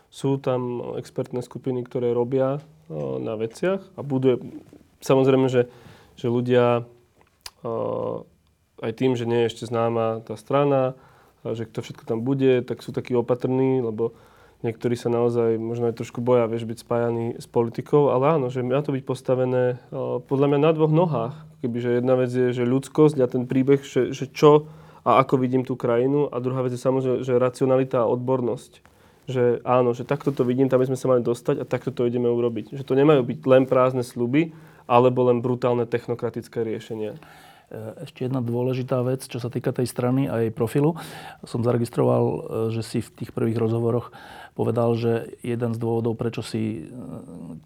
sú tam expertné skupiny, ktoré robia na veciach a buduje... Samozrejme, že, že ľudia aj tým, že nie je ešte známa tá strana, že kto všetko tam bude, tak sú takí opatrní, lebo niektorí sa naozaj možno aj trošku boja, vieš, byť spájaní s politikou, ale áno, že má to byť postavené podľa mňa na dvoch nohách. Kebyže jedna vec je, že ľudskosť a ten príbeh, že, že čo a ako vidím tú krajinu a druhá vec je samozrejme, že racionalita a odbornosť. Že áno, že takto to vidím, tam sme sa mali dostať a takto to ideme urobiť. Že to nemajú byť len prázdne sľuby, alebo len brutálne technokratické riešenia. Ešte jedna dôležitá vec, čo sa týka tej strany a jej profilu. Som zaregistroval, že si v tých prvých rozhovoroch povedal, že jeden z dôvodov, prečo si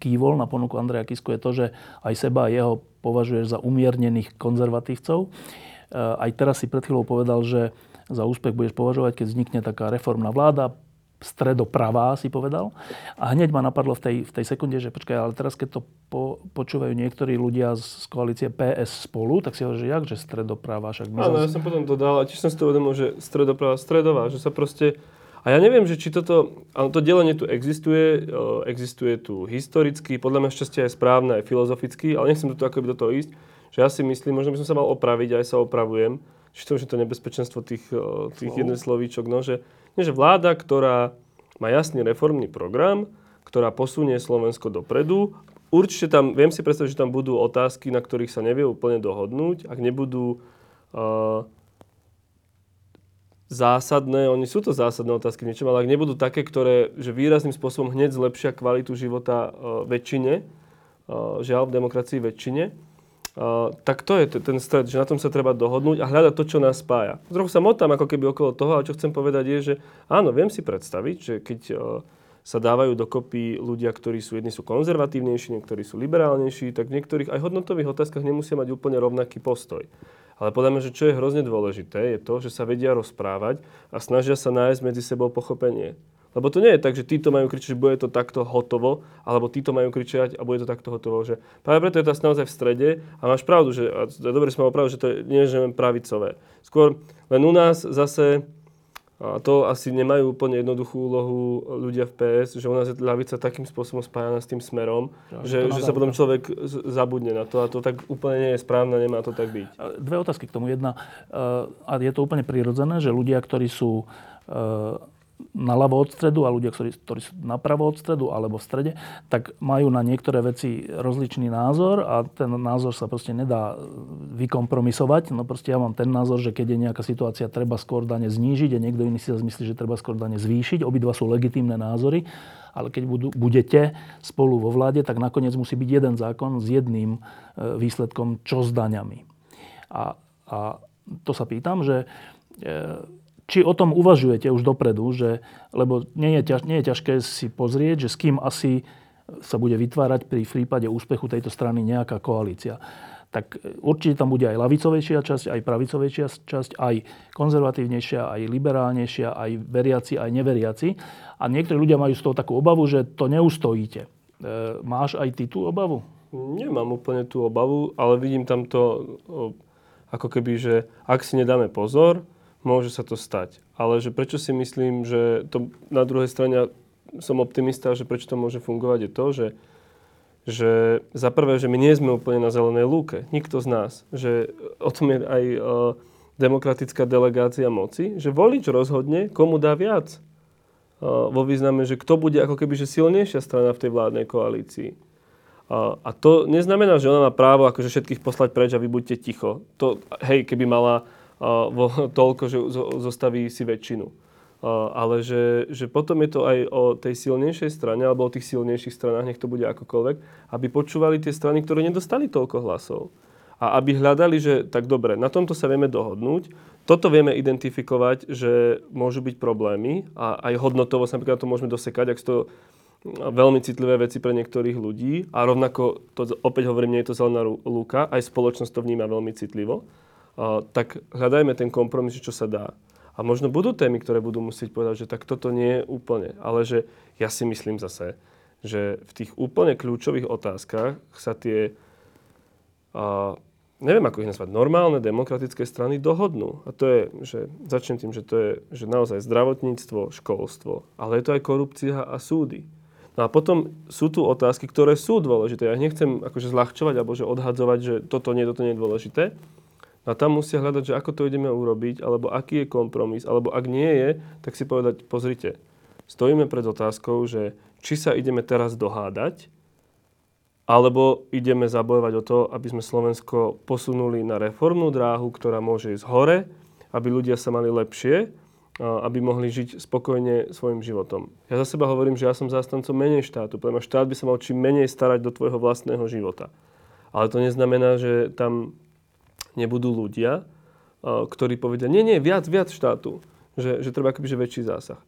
kývol na ponuku Andreja Kisku, je to, že aj seba a jeho považuješ za umiernených konzervatívcov. Aj teraz si pred chvíľou povedal, že za úspech budeš považovať, keď vznikne taká reformná vláda, stredopravá, si povedal. A hneď ma napadlo v tej, v tej sekunde, že počkaj, ale teraz, keď to po, počúvajú niektorí ľudia z, z koalície pé es Spolu, tak si hovorí, že jak, že stredopravá? Však my Áno, zase... ja som potom dodal, a tiež som si to uvedomil, že stredopravá, stredová, že sa proste... A ja neviem, že či toto... Áno, to delenie tu existuje, existuje tu historicky, podľa mňa šťastie je správne, aj filozoficky, ale nechcem do toho, ako by do toho ísť, že ja si myslím, možno by som sa mal opraviť, aj sa opravujem, či to už je to nebezpečenstvo tých, tých jedných slovíčok, no, že že vláda, ktorá má jasný reformný program, ktorá posunie Slovensko dopredu. Určite tam, viem si predstaviť, že tam budú otázky, na ktorých sa nevie úplne dohodnúť. Ak nebudú uh, zásadné, oni sú to zásadné otázky v niečom, ale ak nebudú také, ktoré že výrazným spôsobom hneď zlepšia kvalitu života uh, väčšine, uh, žiaľ v demokracii väčšine, Uh, tak to je t- ten stred, že na tom sa treba dohodnúť a hľadať to, čo nás spája. Trochu sa motám ako keby okolo toho, ale čo chcem povedať je, že áno, viem si predstaviť, že keď uh, sa dávajú dokopy ľudia, ktorí sú jedni sú konzervatívnejší, niektorí sú liberálnejší, tak v niektorých aj hodnotových otázkach nemusia mať úplne rovnaký postoj. Ale podľa mňa, že čo je hrozne dôležité, je to, že sa vedia rozprávať a snažia sa nájsť medzi sebou pochopenie. Lebo to nie je tak, že títo majú kričať, že bude to takto hotovo, alebo títo majú kričať a bude to takto hotovo. Že... Práve preto je to naozaj v strede a máš pravdu, že a dobre si mal pravdu, že to je nie že pravicové. Skôr len u nás zase, a to asi nemajú úplne jednoduchú úlohu ľudia v pé es, že u nás je ľavica takým spôsobom spájaná s tým smerom, ja, že, že sa potom človek zabudne na to a to tak úplne nie je správne, nemá to tak byť. Dve otázky k tomu. Jedna, a je to úplne prirodzené, že ľudia, ktorí sú naľavo od stredu a ľudia, ktorí, ktorí sú napravo od stredu alebo v strede, tak majú na niektoré veci rozličný názor a ten názor sa proste nedá vykompromisovať. No proste ja mám ten názor, že keď je nejaká situácia, treba skôr dane znížiť a niekto iný si myslí, že treba skôr dane zvýšiť. Obidva sú legitímne názory, ale keď budú, budete spolu vo vláde, tak nakoniec musí byť jeden zákon s jedným výsledkom, čo s daňami. A, a to sa pýtam, že... E, Či o tom uvažujete už dopredu, že, lebo nie je, ťaž, nie je ťažké si pozrieť, že s kým asi sa bude vytvárať pri prípade úspechu tejto strany nejaká koalícia. Tak určite tam bude aj ľavicovejšia časť, aj pravicovejšia časť, aj konzervatívnejšia, aj liberálnejšia, aj veriaci, aj neveriaci. A niektorí ľudia majú z toho takú obavu, že to neustojíte. E, máš aj ty tú obavu? Nemám úplne tú obavu, ale vidím tam to ako keby, že ak si nedáme pozor, môže sa to stať. Ale že prečo si myslím, že to na druhej strane som optimista, že prečo to môže fungovať je to, že, že za prvé, že my nie sme úplne na zelenej lúke. Nikto z nás. Že o tom je aj e, demokratická delegácia moci, že volič rozhodne, komu dá viac. E, vo význame, že kto bude ako keby že silnejšia strana v tej vládnej koalícii. A to neznamená, že ona má právo akože všetkých poslať preč a vy buďte ticho. To, hej, keby mala Vo, toľko, že zostaví si väčšinu. Ale že, že potom je to aj o tej silnejšej strane, alebo o tých silnejších stranách, nech to bude akokoľvek, aby počúvali tie strany, ktoré nedostali toľko hlasov. A aby hľadali, že tak dobre, na tomto sa vieme dohodnúť, toto vieme identifikovať, že môžu byť problémy a aj hodnotovo sa napríklad to môžeme dosekať, ak to veľmi citlivé veci pre niektorých ľudí a rovnako, to opäť hovorím, nie je to zelená lúka, aj spoločnosť to vníma veľmi citlivo. Uh, tak hľadajme ten kompromis, čo sa dá. A možno budú témy, ktoré budú musieť povedať, že tak toto nie je úplne. Ale že ja si myslím zase, že v tých úplne kľúčových otázkach sa tie, uh, neviem ako ich nazvať, normálne demokratické strany dohodnú. A to je, že začnem tým, že to je že naozaj zdravotníctvo, školstvo, ale je to aj korupcia a súdy. No a potom sú tu otázky, ktoré sú dôležité. Ja nechcem akože zľahčovať alebo že odhadzovať, že toto nie, toto nie je dôležité. A tam musia hľadať, že ako to ideme urobiť, alebo aký je kompromis, alebo ak nie je, tak si povedať, pozrite, stojíme pred otázkou, že či sa ideme teraz dohádať, alebo ideme zabojovať o to, aby sme Slovensko posunuli na reformnú dráhu, ktorá môže ísť hore, aby ľudia sa mali lepšie, aby mohli žiť spokojne svojim životom. Ja za seba hovorím, že ja som zástancom menej štátu, pretože štát by sa mal čím menej starať do tvojho vlastného života. Ale to neznamená, že tam nebudú ľudia, ktorí povedia, nie, nie, viac, viac štátu, že, že treba akoby väčší zásah.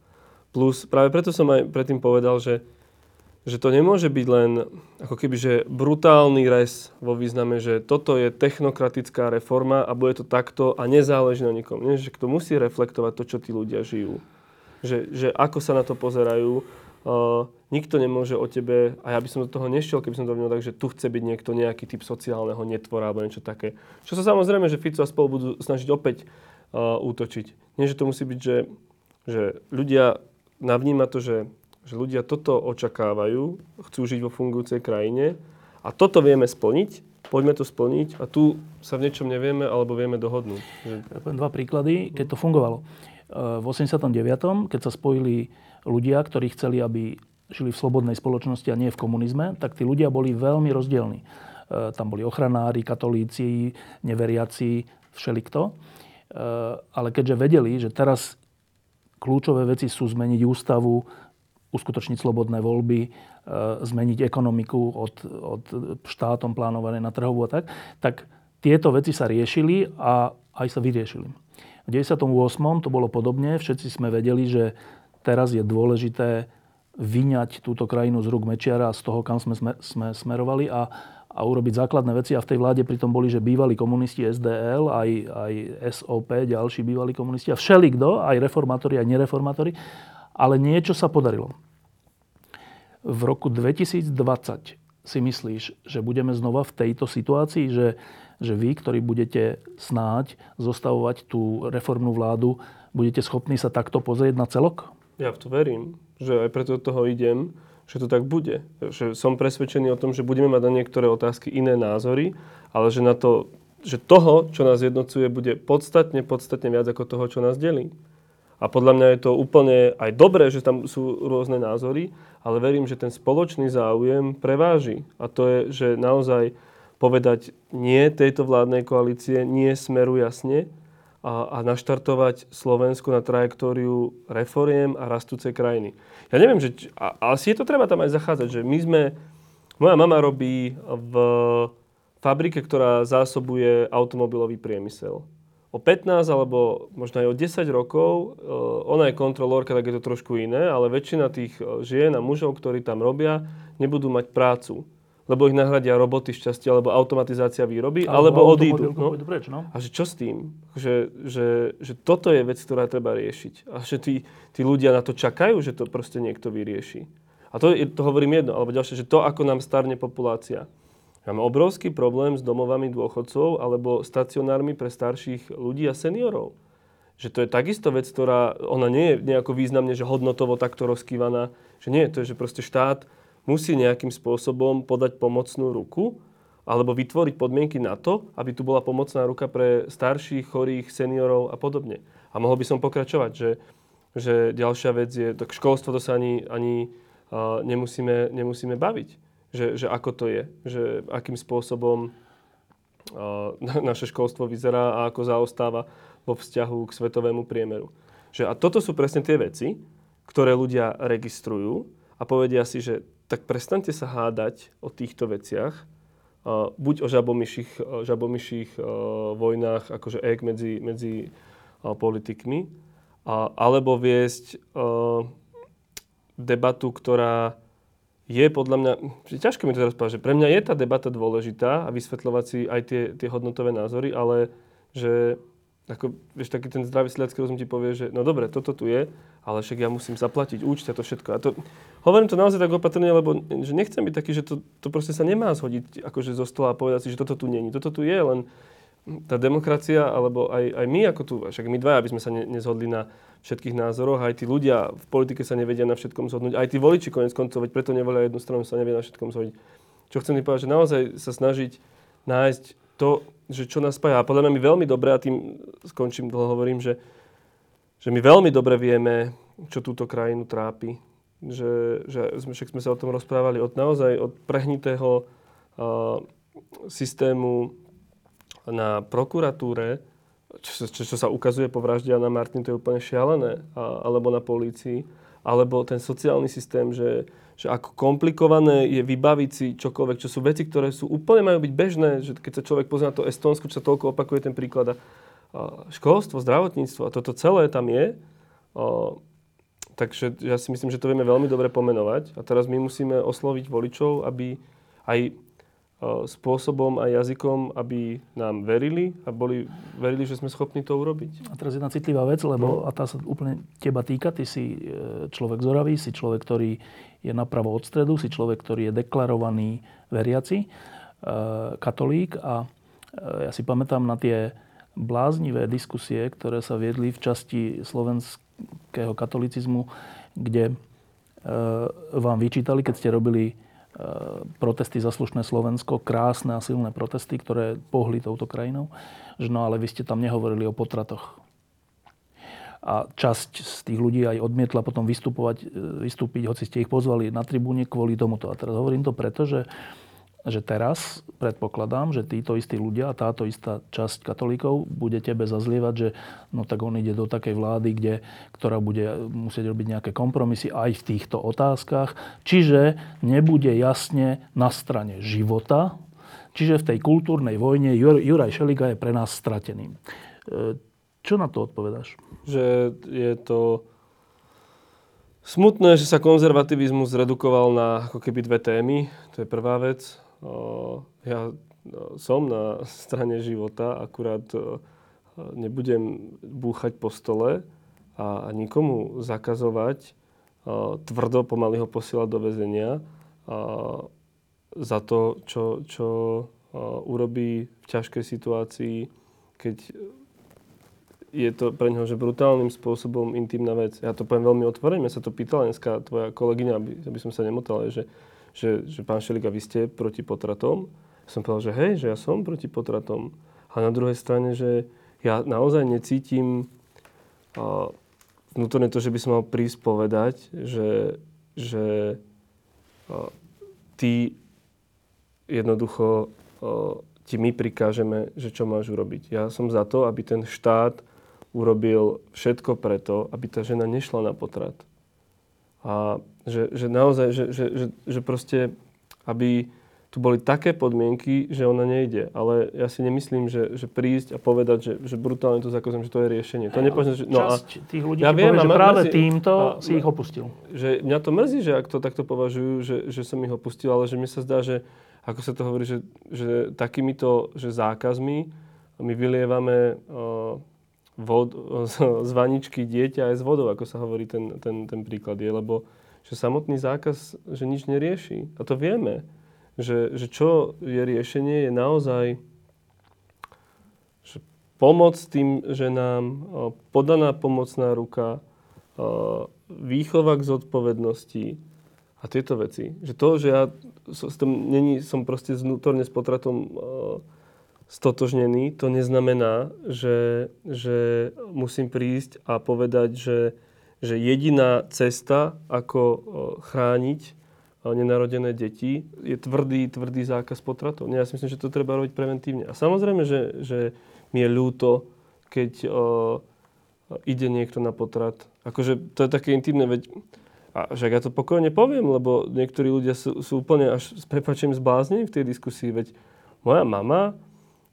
Plus, práve preto som aj predtým povedal, že, že to nemôže byť len ako keby, že brutálny rez vo význame, že toto je technokratická reforma a bude to takto a nezáleží na nikom. Nie, že kto musí reflektovať to, čo tí ľudia žijú. Že, že ako sa na to pozerajú. Uh, nikto nemôže o tebe, a ja by som do toho nešiel, keby som to vnímal tak, že tu chce byť niekto nejaký typ sociálneho netvora alebo niečo také. Čo sa samozrejme, že Fico a spol budú snažiť opäť uh, útočiť. Nie, že to musí byť, že, že ľudia navníma to, že, že ľudia toto očakávajú, chcú žiť vo fungujúcej krajine a toto vieme splniť, poďme to splniť a tu sa v niečom nevieme alebo vieme dohodnúť. Ja poviem dva príklady, keď to fungovalo. V osemdesiatom deviatom, keď sa spojili ľudia, ktorí chceli, aby žili v slobodnej spoločnosti a nie v komunizme, tak tí ľudia boli veľmi rozdielni. Tam boli ochranári, katolíci, neveriaci, všelikto. Ale keďže vedeli, že teraz kľúčové veci sú zmeniť ústavu, uskutočniť slobodné voľby, zmeniť ekonomiku od, od štátom plánované na trhovú a tak, tak tieto veci sa riešili a aj sa vyriešili. V deväťdesiatom ôsmom to bolo podobne. Všetci sme vedeli, že teraz je dôležité vyňať túto krajinu z rúk Mečiara, z toho, kam sme, sme smerovali a, a urobiť základné veci. A v tej vláde pritom boli, že bývali komunisti es dé el, aj, aj es ó pé, ďalší bývali komunisti a všelikto, aj reformátori, aj nereformátori. Ale niečo sa podarilo. V roku dvetisícdvadsať si myslíš, že budeme znova v tejto situácii, že, že vy, ktorí budete snáď zostavovať tú reformnú vládu, budete schopní sa takto pozrieť na celok? Ja v to verím, že aj preto do toho idem, že to tak bude. Že som presvedčený o tom, že budeme mať na niektoré otázky iné názory, ale že, na to, že toho, čo nás jednocuje, bude podstatne, podstatne viac ako toho, čo nás delí. A podľa mňa je to úplne aj dobré, že tam sú rôzne názory, ale verím, že ten spoločný záujem preváži. A to je, že naozaj povedať nie tejto vládnej koalície, nie Smeru jasne a, a naštartovať Slovensko na trajektóriu reforiem a rastúcej krajiny. Ja neviem, že, a, asi je to treba tam aj zachádzať, že my sme, moja mama robí v fabrike, ktorá zásobuje automobilový priemysel. O pätnásť alebo možno aj o desať rokov, ona je kontrolórka, tak je to trošku iné, ale väčšina tých žien a mužov, ktorí tam robia, nebudú mať prácu, lebo ich nahradia roboty šťastie, alebo automatizácia výroby, alebo, alebo odídu. No. Preč, no? A že čo s tým? Že, že, že toto je vec, ktorá treba riešiť. A že tí, tí ľudia na to čakajú, že to proste niekto vyrieši. A to, to hovorím jedno, alebo ďalšie, že to, ako nám starne populácia. Máme obrovský problém s domovami dôchodcov alebo stacionármi pre starších ľudí a seniorov. Že to je takisto vec, ktorá, ona nie je nejako významne, že hodnotovo takto rozkývaná. Že nie, to je, že proste štát musí nejakým spôsobom podať pomocnú ruku alebo vytvoriť podmienky na to, aby tu bola pomocná ruka pre starších, chorých, seniorov a podobne. A mohol by som pokračovať, že, že ďalšia vec je, tak školstvo to sa ani, ani uh, nemusíme, nemusíme baviť. Že, že ako to je, že akým spôsobom uh, naše školstvo vyzerá a ako zaostáva vo vzťahu k svetovému priemeru. Že, a toto sú presne tie veci, ktoré ľudia registrujú a povedia si, že tak prestaňte sa hádať o týchto veciach, uh, buď o žabomyších, žabomyších uh, vojnách, akože ek medzi, medzi uh, politikmi, uh, alebo viesť uh, debatu, ktorá je podľa mňa, ťažko mi to teraz povedať, že pre mňa je tá debata dôležitá a vysvetľovať si aj tie, tie hodnotové názory, ale že ako, vieš, taký ten zdravý sliacký rozum ti povie, že no dobre, toto tu je, ale však ja musím zaplatiť účty a to všetko. A to, hovorím to naozaj tak opatrne, lebo že nechcem byť taký, že to, to proste sa nemá zhodiť akože zo stola a povedať si, že toto tu nie je. Toto tu je, len tá demokracia, alebo aj, aj my ako tu, však my dvaja, aby sme sa ne, nezhodli na všetkých názoroch, aj tí ľudia v politike sa nevedia na všetkom zhodnúť, aj tí voliči koniec koncov, veď preto nevolia jednu stranu, sa nevie na všetkom zhodiť. Čo chcem ti povedať, že naozaj sa snažiť nájsť to, že čo nás spája. A podľa mňa my veľmi dobre, a tým skončím, dlho hovorím, že, že my veľmi dobre vieme, čo túto krajinu trápi. Že, že však sme sa o tom rozprávali od naozaj od prehnitého uh, systému na prokuratúre, Čo, čo, čo sa ukazuje po vražde na Martin, to je úplne šialené, a, alebo na polícii, alebo ten sociálny systém, že, že ako komplikované je vybaviť si čokoľvek, čo sú veci, ktoré sú úplne majú byť bežné, že keď sa človek pozná to Estónsko, čo sa toľko opakuje ten príklad, a, a školstvo, zdravotníctvo a toto celé tam je, a, takže ja si myslím, že to vieme veľmi dobre pomenovať a teraz my musíme osloviť voličov, aby aj spôsobom a jazykom, aby nám verili a boli, verili, že sme schopní to urobiť. A teraz jedna citlivá vec, lebo no. A tá sa úplne teba týka, ty si človek zoravý, si človek, ktorý je napravo od stredu, si človek, ktorý je deklarovaný veriaci, katolík a ja si pamätám na tie bláznivé diskusie, ktoré sa viedli v časti slovenského katolicizmu, kde vám vyčítali, keď ste robili protesty za slušné Slovensko, krásne a silné protesty, ktoré pohli touto krajinou, že no ale vy ste tam nehovorili o potratoch. A časť z tých ľudí aj odmietla potom vystupovať, vystúpiť, hoci ste ich pozvali na tribúne kvôli tomuto. A teraz hovorím to preto, že, že teraz predpokladám, že títo istí ľudia a táto istá časť katolíkov bude tebe zazlievať, že no tak on ide do takej vlády, kde, ktorá bude musieť robiť nejaké kompromisy aj v týchto otázkach. Čiže nebude jasne na strane života. Čiže v tej kultúrnej vojne Jur, Juraj Šeliga je pre nás stratený. Čo na to odpovedáš? Že je to Smutné, že sa konzervativizmus zredukoval na ako keby dve témy. To je prvá vec. Ja som na strane života, akurát nebudem búchať po stole a nikomu zakazovať tvrdo pomaly ho posielať do väzenia za to, čo, čo urobí v ťažkej situácii, keď je to pre ňoho, že brutálnym spôsobom intimná vec. Ja to poviem veľmi otvorene, mňa sa to pýtala dneska tvoja kolegyňa, aby, aby som sa nemotal, že, že, že pán Šeliga, vy ste proti potratom. Som povedal, že hej, že ja som proti potratom. A na druhej strane, že ja naozaj necítim uh, vnútorne to, že by som mal prísť povedať, že, že uh, ty jednoducho uh, ti my prikážeme, že čo máš urobiť. Ja som za to, aby ten štát urobil všetko preto, aby tá žena nešla na potrat. A že, že naozaj, že, že, že, že proste, aby tu boli také podmienky, že ona nejde. Ale ja si nemyslím, že, že prísť a povedať, že, že brutálne to zakazujem, že to je riešenie. To ja, nepočne, že, no časť a, tých ľudí ja ti povie, že práve mrzí, týmto a, si ich opustil. Že mňa to mrzí, že ak to takto považujú, že, že som ich opustil, ale že mi sa zdá, že ako sa to hovorí, že, že takýmito že zákazmi my vylievame uh, vod, uh, z vaničky dieťa aj z vodou, ako sa hovorí ten, ten, ten príklad. Je, lebo že samotný zákaz že nič nerieši. A to vieme. Že, že čo je riešenie, je naozaj že pomoc tým ženám, uh, podaná pomocná ruka, uh, výchova k zodpovednosti a tieto veci. Že to, že ja Som, není, som proste vnútorne s potratom e, stotožnený, to neznamená, že, že musím prísť a povedať, že, že jediná cesta, ako e, chrániť e, nenarodené deti, je tvrdý, tvrdý zákaz potratov. Ja si myslím, že to treba robiť preventívne. A samozrejme, že, že mi je ľúto, keď e, ide niekto na potrat. Akože to je také intimné, veď a však ja to pokojne poviem, lebo niektorí ľudia sú, sú úplne až s prepáčením zbláznení v tej diskusii. Veď moja mama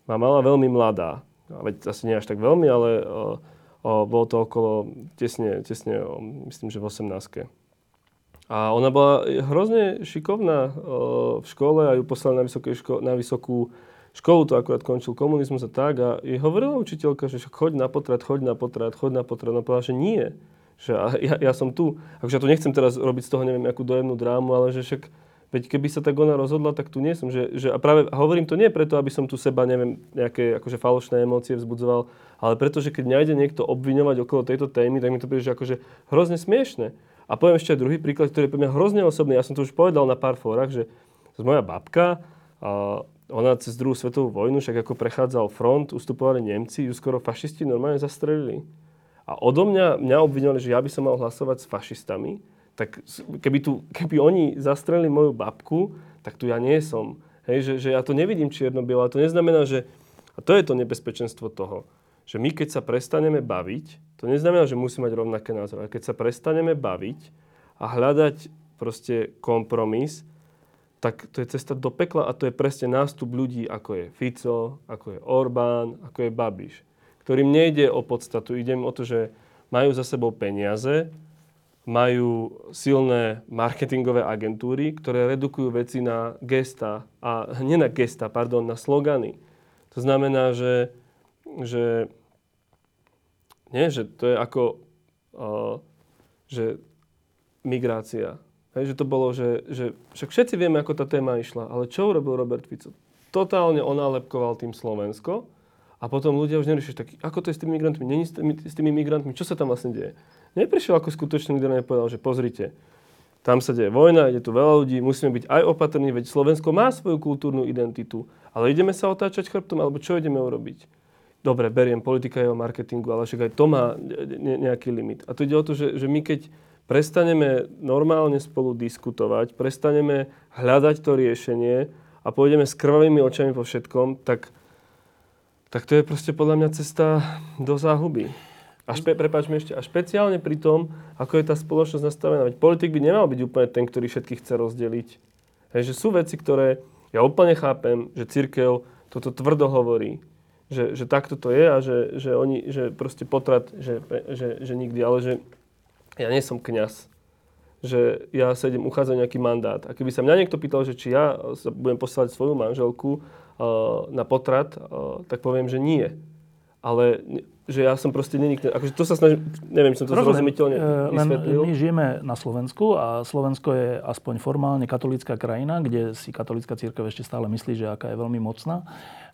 ma mala veľmi mladá. Veď asi nie až tak veľmi, ale o, o, bolo to okolo tesne, tesne o, myslím, že v osemnástke. A ona bola hrozne šikovná o, v škole a ju poslala na, ško- na vysokú školu. To akurát končil komunizmus a tak. A jej hovorila učiteľka, že choď na potrat, choď na potrat, choď na potrat. Ona povedala, že nie. Že ja, ja som tu. Akože ja to nechcem teraz robiť z toho neviem akú dojemnú drámu, ale že však veď keby sa tak ona rozhodla, tak tu nie som. Že, že, a práve hovorím to nie preto, aby som tu seba neviem nejaké akože falošné emócie vzbudzoval, ale preto, že keď nejde niekto obviňovať okolo tejto témy, tak mi to príde, že akože hrozne smiešne. A poviem ešte aj druhý príklad, ktorý je pre mňa hrozne osobný. Ja som to už povedal na pár fórach, že moja babka, a ona cez druhú svetovú vojnu, však ako prechádzal front, ustupovali Nemci, ju skoro fašisti normálne zastrelili. A odo mňa, mňa obvinili, že ja by som mal hlasovať s fašistami, tak keby, tu, keby oni zastrelili moju babku, tak tu ja nie som. Hej, že, že ja to nevidím čierno-bielo, ale to neznamená, že... A to je to nebezpečenstvo toho, že my keď sa prestaneme baviť, to neznamená, že musí mať rovnaké názory, ale keď sa prestaneme baviť a hľadať proste kompromis, tak to je cesta do pekla a to je presne nástup ľudí, ako je Fico, ako je Orbán, ako je Babiš, ktorým nejde o podstatu. Ide o to, že majú za sebou peniaze, majú silné marketingové agentúry, ktoré redukujú veci na gesta, a nie na gesta, pardon, na slogany. To znamená, že, že, nie, že to je ako uh, že migrácia. Hej, že to bolo, že, že však všetci vieme, ako tá téma išla, ale čo urobil Robert Fico? Totálne onálepkoval tým Slovensko. A potom ľudia už neriešia, tak ako to je s tými migrantmi, není s tými, s tými migrantmi, čo sa tam vlastne deje? Neprišiel ako skutočný líder a nepovedal, že pozrite, tam sa deje vojna, ide tu veľa ľudí, musíme byť aj opatrní, veď Slovensko má svoju kultúrnu identitu, ale ideme sa otáčať chrbtom, alebo čo ideme urobiť? Dobre, beriem, politika je o marketingu, ale však aj to má nejaký limit. A to ide o to, že, že my keď prestaneme normálne spolu diskutovať, prestaneme hľadať to riešenie a pôjdeme s krvavými očami po všetkom, tak tak to je proste podľa mňa cesta do záhuby. A, špe, prepáč mi ešte, a špeciálne pri tom, ako je tá spoločnosť nastavená. Veď politik by nemal byť úplne ten, ktorý všetkých chce rozdeliť. Hej, že sú veci, ktoré ja úplne chápem, že cirkev toto tvrdo hovorí. Že, že takto to je a že, že, oni, že proste potrat, že, že, že nikdy. Ale že ja nie som kňaz. že ja sa idem uchádzať nejaký mandát. A keby sa mňa niekto pýtal, že či ja sa budem poslať svoju manželku uh, na potrat, uh, tak poviem, že nie. Ale že ja som proste nenikne... Akože to sa snažím... Neviem, či som to zrozumiteľne vysvetlil. My žijeme na Slovensku a Slovensko je aspoň formálne katolícka krajina, kde si katolícka cirkev ešte stále myslí, že aká je veľmi mocná.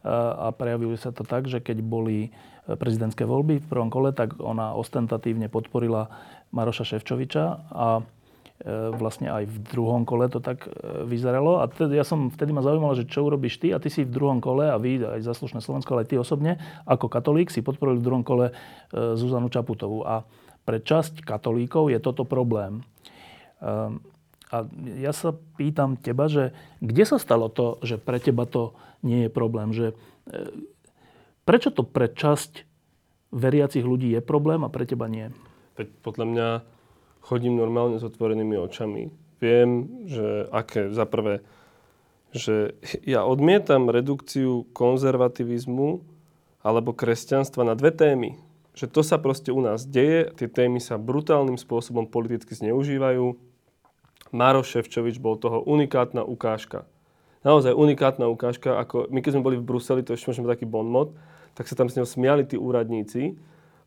A prejavili sa to tak, že keď boli prezidentské voľby v prvom kole, tak ona ostentatívne podporila Maroša Šefčoviča a vlastne aj v druhom kole to tak vyzeralo. A teda ja som vtedy ma zaujímalo, že čo urobíš ty a ty si v druhom kole a vy aj za Slušné Slovensko, ale ty osobne ako katolík si podporil v druhom kole Zuzanu Čaputovú. A pre časť katolíkov je toto problém. A ja sa pýtam teba, že kde sa stalo to, že pre teba to nie je problém? Že prečo to pre časť veriacich ľudí je problém a pre teba nie? Veď podľa mňa chodím normálne s otvorenými očami. Viem, že aké, za prvé, že ja odmietam redukciu konzervativizmu alebo kresťanstva na dve témy. Že to sa proste u nás deje, tie témy sa brutálnym spôsobom politicky zneužívajú. Maroš Šefčovič bol toho unikátna ukážka. Naozaj unikátna ukážka, ako my keď sme boli v Bruseli, to ešte možno taký bonmot, tak sa tam s ňou smiali tí úradníci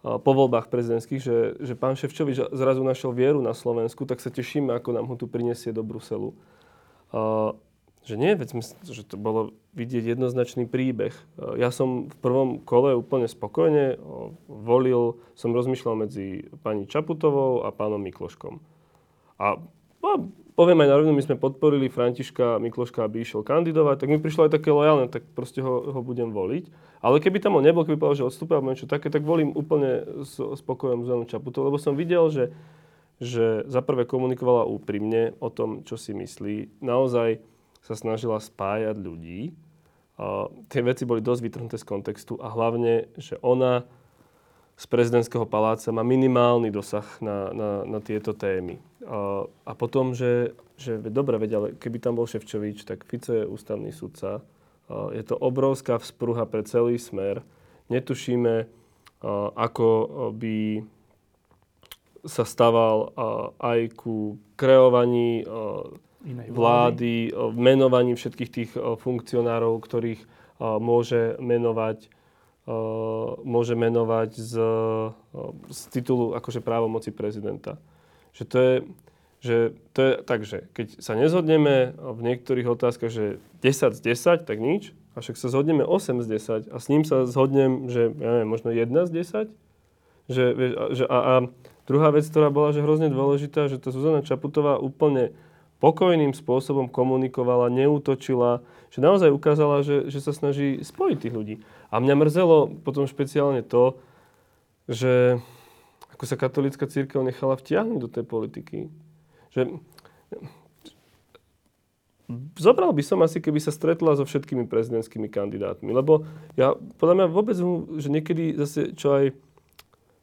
po voľbách prezidentských, že, že pán Šefčovič zrazu našiel vieru na Slovensku, tak sa tešíme, ako nám ho tu prinesie do Bruselu. Uh, že nie, veď myslím, že to bolo vidieť jednoznačný príbeh. Uh, ja som v prvom kole úplne spokojne uh, volil, som rozmýšľal medzi pani Čaputovou a pánom Mikloškom. A no, poviem aj na rovinu, my sme podporili Františka Mikloška, aby išiel kandidovať, tak mi prišlo aj také lojálne, tak proste ho, ho budem voliť. Ale keby tam on nebol, keby povedal, že odstúpil alebo niečo také, tak volím úplne s spokojom Zuzanu Čaputovú, lebo som videl, že, že za prvé komunikovala úprimne o tom, čo si myslí. Naozaj sa snažila spájať ľudí. A tie veci boli dosť vytrhnuté z kontextu a hlavne, že ona z prezidentského paláca má minimálny dosah na, na, na tieto témy. A, a potom, že, že dobre vedia, keby tam bol Šefčovič, tak Fico je ústavný sudca. A je to obrovská vzpruha pre celý Smer. Netušíme, a, ako by sa staval aj ku kreovaní vlády, menovaní všetkých tých funkcionárov, ktorých a, môže menovať môže menovať z, z titulu akože právomoci prezidenta. Že to je, že to je tak, že keď sa nezhodneme v niektorých otázkach, že desať z desať, tak nič, a však sa zhodneme osem z desať a s ním sa zhodnem, že ja neviem, možno jedna z desať. Že, že, a, a druhá vec, ktorá bola že hrozne dôležitá, že tá Zuzana Čaputová úplne pokojným spôsobom komunikovala, neútočila, že naozaj ukázala, že, že sa snaží spojiť tých ľudí. A mňa mrzelo potom špeciálne to, že ako sa katolícka cirkev nechala vtiahnuť do tej politiky. Že zobral by som asi, keby sa stretla so všetkými prezidentskými kandidátmi. Lebo ja, podľa mňa vôbec, že niekedy zase, čo aj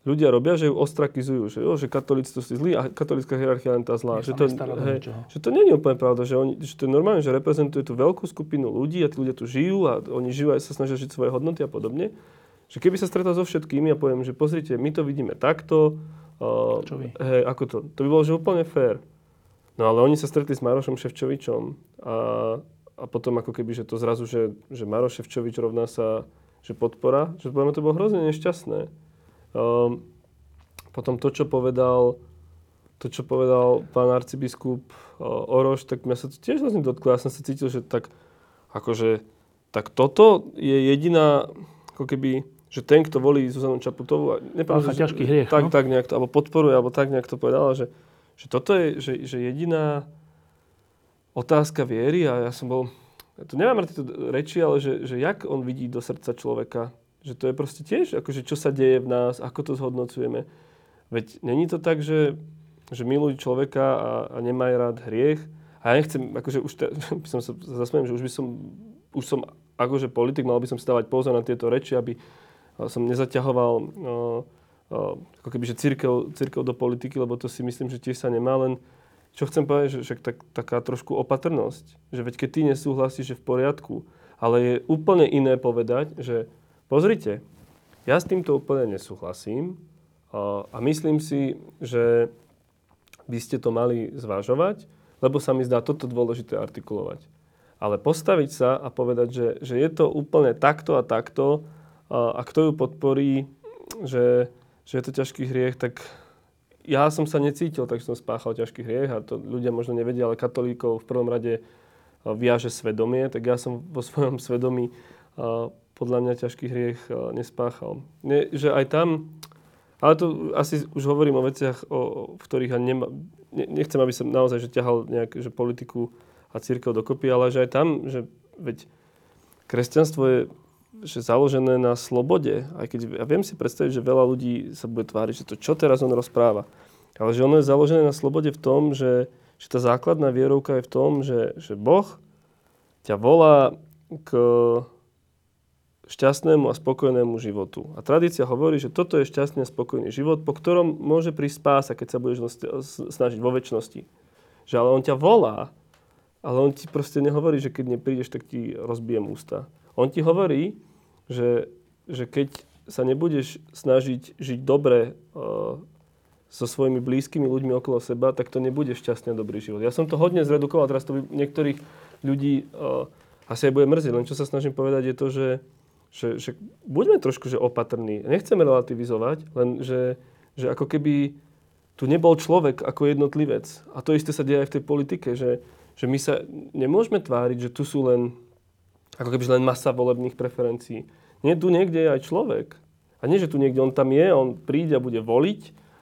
ľudia robia, že ju ostrakizujú, že, že katolíci to si zlí a katolícka hierarchia len tá zlá. Že to, hej, že to nie je úplne pravda, že, oni, že to je normálne, že reprezentuje tú veľkú skupinu ľudí a tí ľudia tu žijú a oni žijú a sa snažia žiť svoje hodnoty a podobne. Že keby sa stretla so všetkými a poviem, že pozrite, my to vidíme takto, uh, Čo vy? Hej, ako to, to by bolo že úplne fér. No ale oni sa stretli s Marošom Šefčovičom a, a potom ako keby, že to zrazu, že, že Maroš Šefčovič rovná sa, že podpora, že podľa mňa to bolo hrozne nešťastné. Um, potom to, čo povedal to, čo povedal pán arcibiskup uh, Oroš, tak mňa sa to tiež vlastne dotklo. Ja som sa cítil, že tak akože, tak toto je jediná, ako keby, že ten, kto volí Zuzanu Čaputovú, nepáča, ťažký hriech, tak, no? tak nejak to, alebo podporuje, alebo tak nejak to povedala, že, že toto je, že, že jediná otázka viery a ja som bol, ja to nemám rád tieto reči, ale že, že jak on vidí do srdca človeka. Že to je proste tiež, akože čo sa deje v nás, ako to zhodnocujeme. Veď není to tak, že, že miluj človeka a, a nemaj rád hriech. A ja nechcem, akože už te, som sa zasmiem, že už by som, už som akože politik, mal by som stávať pozor na tieto reči, aby som nezaťahoval uh, uh, ako keby, že cirkev, cirkev do politiky, lebo to si myslím, že tiež sa nemá, len čo chcem povedať, že však tak, taká trošku opatrnosť. Že veď keď ty nesúhlasíš, že v poriadku, ale je úplne iné povedať, že pozrite, ja s týmto úplne nesúhlasím a myslím si, že by ste to mali zvažovať, lebo sa mi zdá toto dôležité artikulovať. Ale postaviť sa a povedať, že, že je to úplne takto a takto a, a kto ju podporí, že, že je to ťažký hriech, tak ja som sa necítil, tak som spáchal ťažký hriech a to ľudia možno nevedia, ale katolíkov v prvom rade viaže svedomie, tak ja som vo svojom svedomí a, podľa mňa ťažký hriech a, nespáchal. Nie, že aj tam... Ale tu asi už hovorím o veciach, o, o, v ktorých ja nema, ne, nechcem, aby som naozaj že ťahal nejak, že politiku a cirkev dokopy, ale že aj tam, že veď kresťanstvo je že založené na slobode. Aj keď ja viem si predstaviť, že veľa ľudí sa bude tváriť, že to čo teraz on rozpráva. Ale že ono je založené na slobode v tom, že, že tá základná vierovka je v tom, že, že Boh ťa volá k... šťastnému a spokojnému životu. A tradícia hovorí, že toto je šťastný a spokojný život, po ktorom môže prísť spása, keď sa budeš snažiť vo večnosti. Že ale on ťa volá, ale on ti proste nehovorí, že keď neprídeš, tak ti rozbijem ústa. On ti hovorí, že, že keď sa nebudeš snažiť žiť dobre e, so svojimi blízkymi ľuďmi okolo seba, tak to nebude šťastný a dobrý život. Ja som to hodne zredukoval, teraz to niektorých ľudí e, asi aj bude mrziť, len čo sa snažím povedať je to, že Že, že buďme trošku že opatrní. Nechceme relativizovať, len že, že ako keby tu nebol človek ako jednotlivec. A to isté sa deje aj v tej politike, že, že my sa nemôžeme tváriť, že tu sú len ako keby len masa volebných preferencií. Nie, tu niekde je aj človek. A nie, že tu niekde on tam je, on príde a bude voliť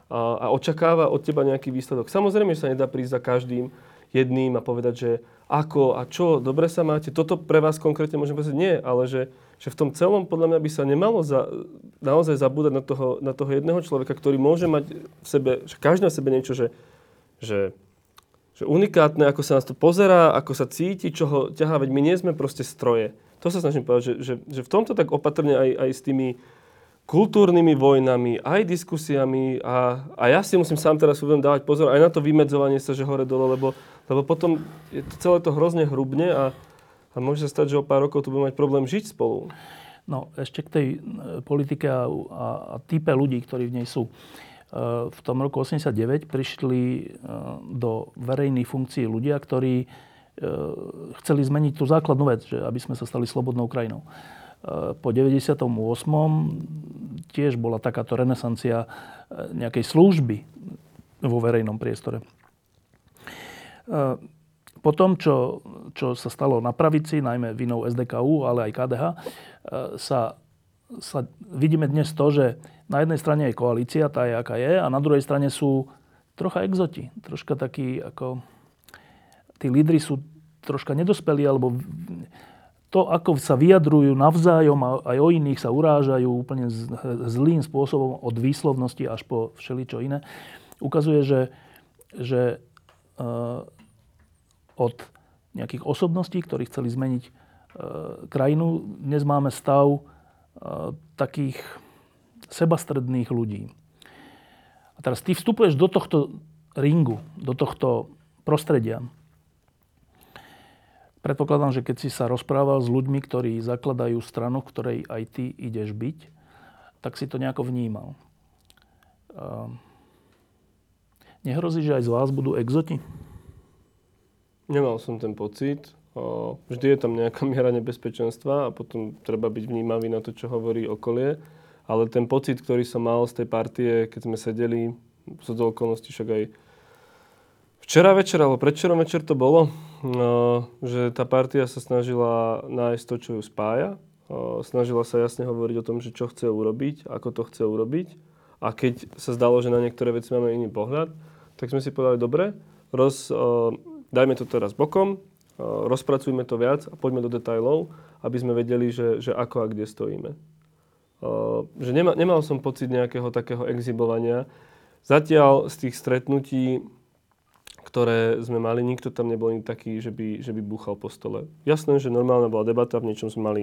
a, a očakáva od teba nejaký výsledok. Samozrejme, že sa nedá prísť za každým jedným a povedať, že ako a čo, dobre sa máte. Toto pre vás konkrétne môžem povedať nie, ale že že v tom celom podľa mňa by sa nemalo za, naozaj zabúdať na toho, na toho jedného človeka, ktorý môže mať v sebe, každý v sebe niečo, že, že, že unikátne, ako sa nás to pozerá, ako sa cíti, čo ho ťahá, veď my nie sme proste stroje. To sa snažím povedať, že, že, že v tomto tak opatrne aj, aj s tými kultúrnymi vojnami, aj diskusiami a, a ja si musím sám teraz uvedom dávať pozor aj na to vymedzovanie sa, že hore-dole, lebo, lebo potom je to, celé to hrozne hrubne a A môže sa stať, že o pár rokov tu budeme mať problém žiť spolu. No, ešte k tej politike a, a, a type ľudí, ktorí v nej sú. E, v tom roku osemdesiatdeväť prišli e, do verejných funkcií ľudia, ktorí e, chceli zmeniť tú základnú vec, že aby sme sa stali slobodnou krajinou. E, po deväťdesiatom ôsmom tiež bola takáto renesancia nejakej služby vo verejnom priestore. E, Po tom, čo, čo sa stalo na pravici, najmä vinou es dé ká ú, ale aj ká dé há, sa, sa vidíme dnes to, že na jednej strane je koalícia, tá je aká je, a na druhej strane sú trocha exoti. Troška takí, ako... Tí lídri sú troška nedospelí, alebo to, ako sa vyjadrujú navzájom a aj o iných sa urážajú úplne zlým spôsobom od výslovnosti až po všeličo iné, ukazuje, že... že e, od nejakých osobností, ktorí chceli zmeniť e, krajinu. Dnes máme stav e, takých sebastredných ľudí. A teraz ty vstupuješ do tohto ringu, do tohto prostredia. Predpokladám, že keď si sa rozprával s ľuďmi, ktorí zakladajú stranu, v ktorej aj ty ideš byť, tak si to nejako vnímal. E, nehrozí, že aj z vás budú exoti? Nemal som ten pocit. Vždy je tam nejaká miera nebezpečenstva a potom treba byť vnímavý na to, čo hovorí okolie. Ale ten pocit, ktorý som mal z tej partie, keď sme sedeli, sú do okolností však aj včera večer, alebo predvčerom večer to bolo, že tá partia sa snažila nájsť to, čo ju spája. Snažila sa jasne hovoriť o tom, že čo chce urobiť, ako to chce urobiť. A keď sa zdalo, že na niektoré veci máme iný pohľad, tak sme si povedali, dobre, roz... Dajme to teraz bokom, rozpracujme to viac a poďme do detailov, aby sme vedeli, že, že ako a kde stojíme. Že nema, nemal som pocit nejakého takého exhibovania. Zatiaľ z tých stretnutí, ktoré sme mali, nikto tam nebol taký, že by, že by búchal po stole. Jasné, že normálna bola debata, v niečom sme mali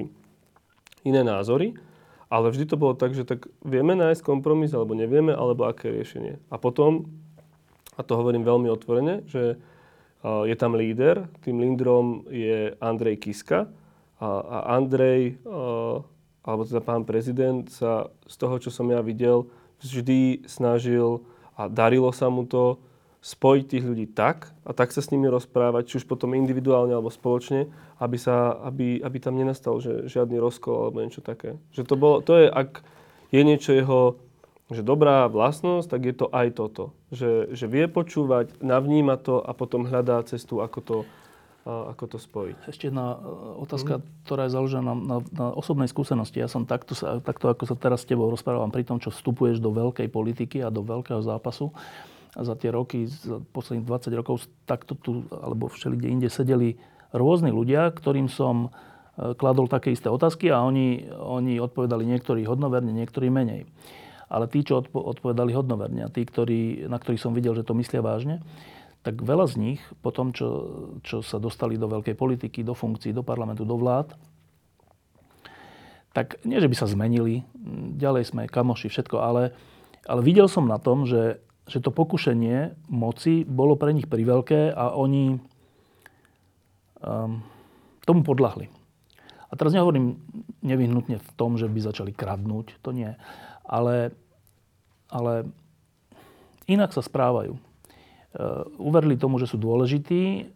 iné názory, ale vždy to bolo tak, že tak vieme nájsť kompromis, alebo nevieme, alebo aké riešenie. A potom, a to hovorím veľmi otvorene, že je tam líder, tým lídrom je Andrej Kiska a Andrej, alebo teda pán prezident, sa z toho, čo som ja videl, vždy snažil a darilo sa mu to spojiť tých ľudí tak a tak sa s nimi rozprávať, či už potom individuálne alebo spoločne, aby, sa, aby, aby tam nenastal že, žiadny rozkol alebo niečo také. Že to, bolo, to je, ak je niečo jeho že dobrá vlastnosť, tak je to aj toto. Že, že vie počúvať, navníma to a potom hľadá cestu, ako to, ako to spojiť. Ešte jedna otázka, mm-hmm. ktorá je založená na, na, na osobnej skúsenosti. Ja som takto, takto, ako sa teraz s tebou rozprávam, pri tom, čo vstupuješ do veľkej politiky a do veľkého zápasu, a za tie roky, za posledných dvadsať rokov, takto tu, alebo všelikde inde sedeli rôzni ľudia, ktorým som kladol také isté otázky a oni, oni odpovedali niektorí hodnoverne, niektorí menej. Ale tí, čo odpo- odpovedali hodnoverne a tí, ktorí, na ktorých som videl, že to myslia vážne, tak veľa z nich, po tom, čo, čo sa dostali do veľkej politiky, do funkcií, do parlamentu, do vlád, tak nie, že by sa zmenili, ďalej sme kamoši, všetko, ale, ale videl som na tom, že že to pokušenie moci bolo pre nich priveľké a oni um, tomu podľahli. A teraz nehovorím nevyhnutne v tom, že by začali kradnúť, to nie. Ale, ale inak sa správajú. Uh, uverili tomu, že sú dôležití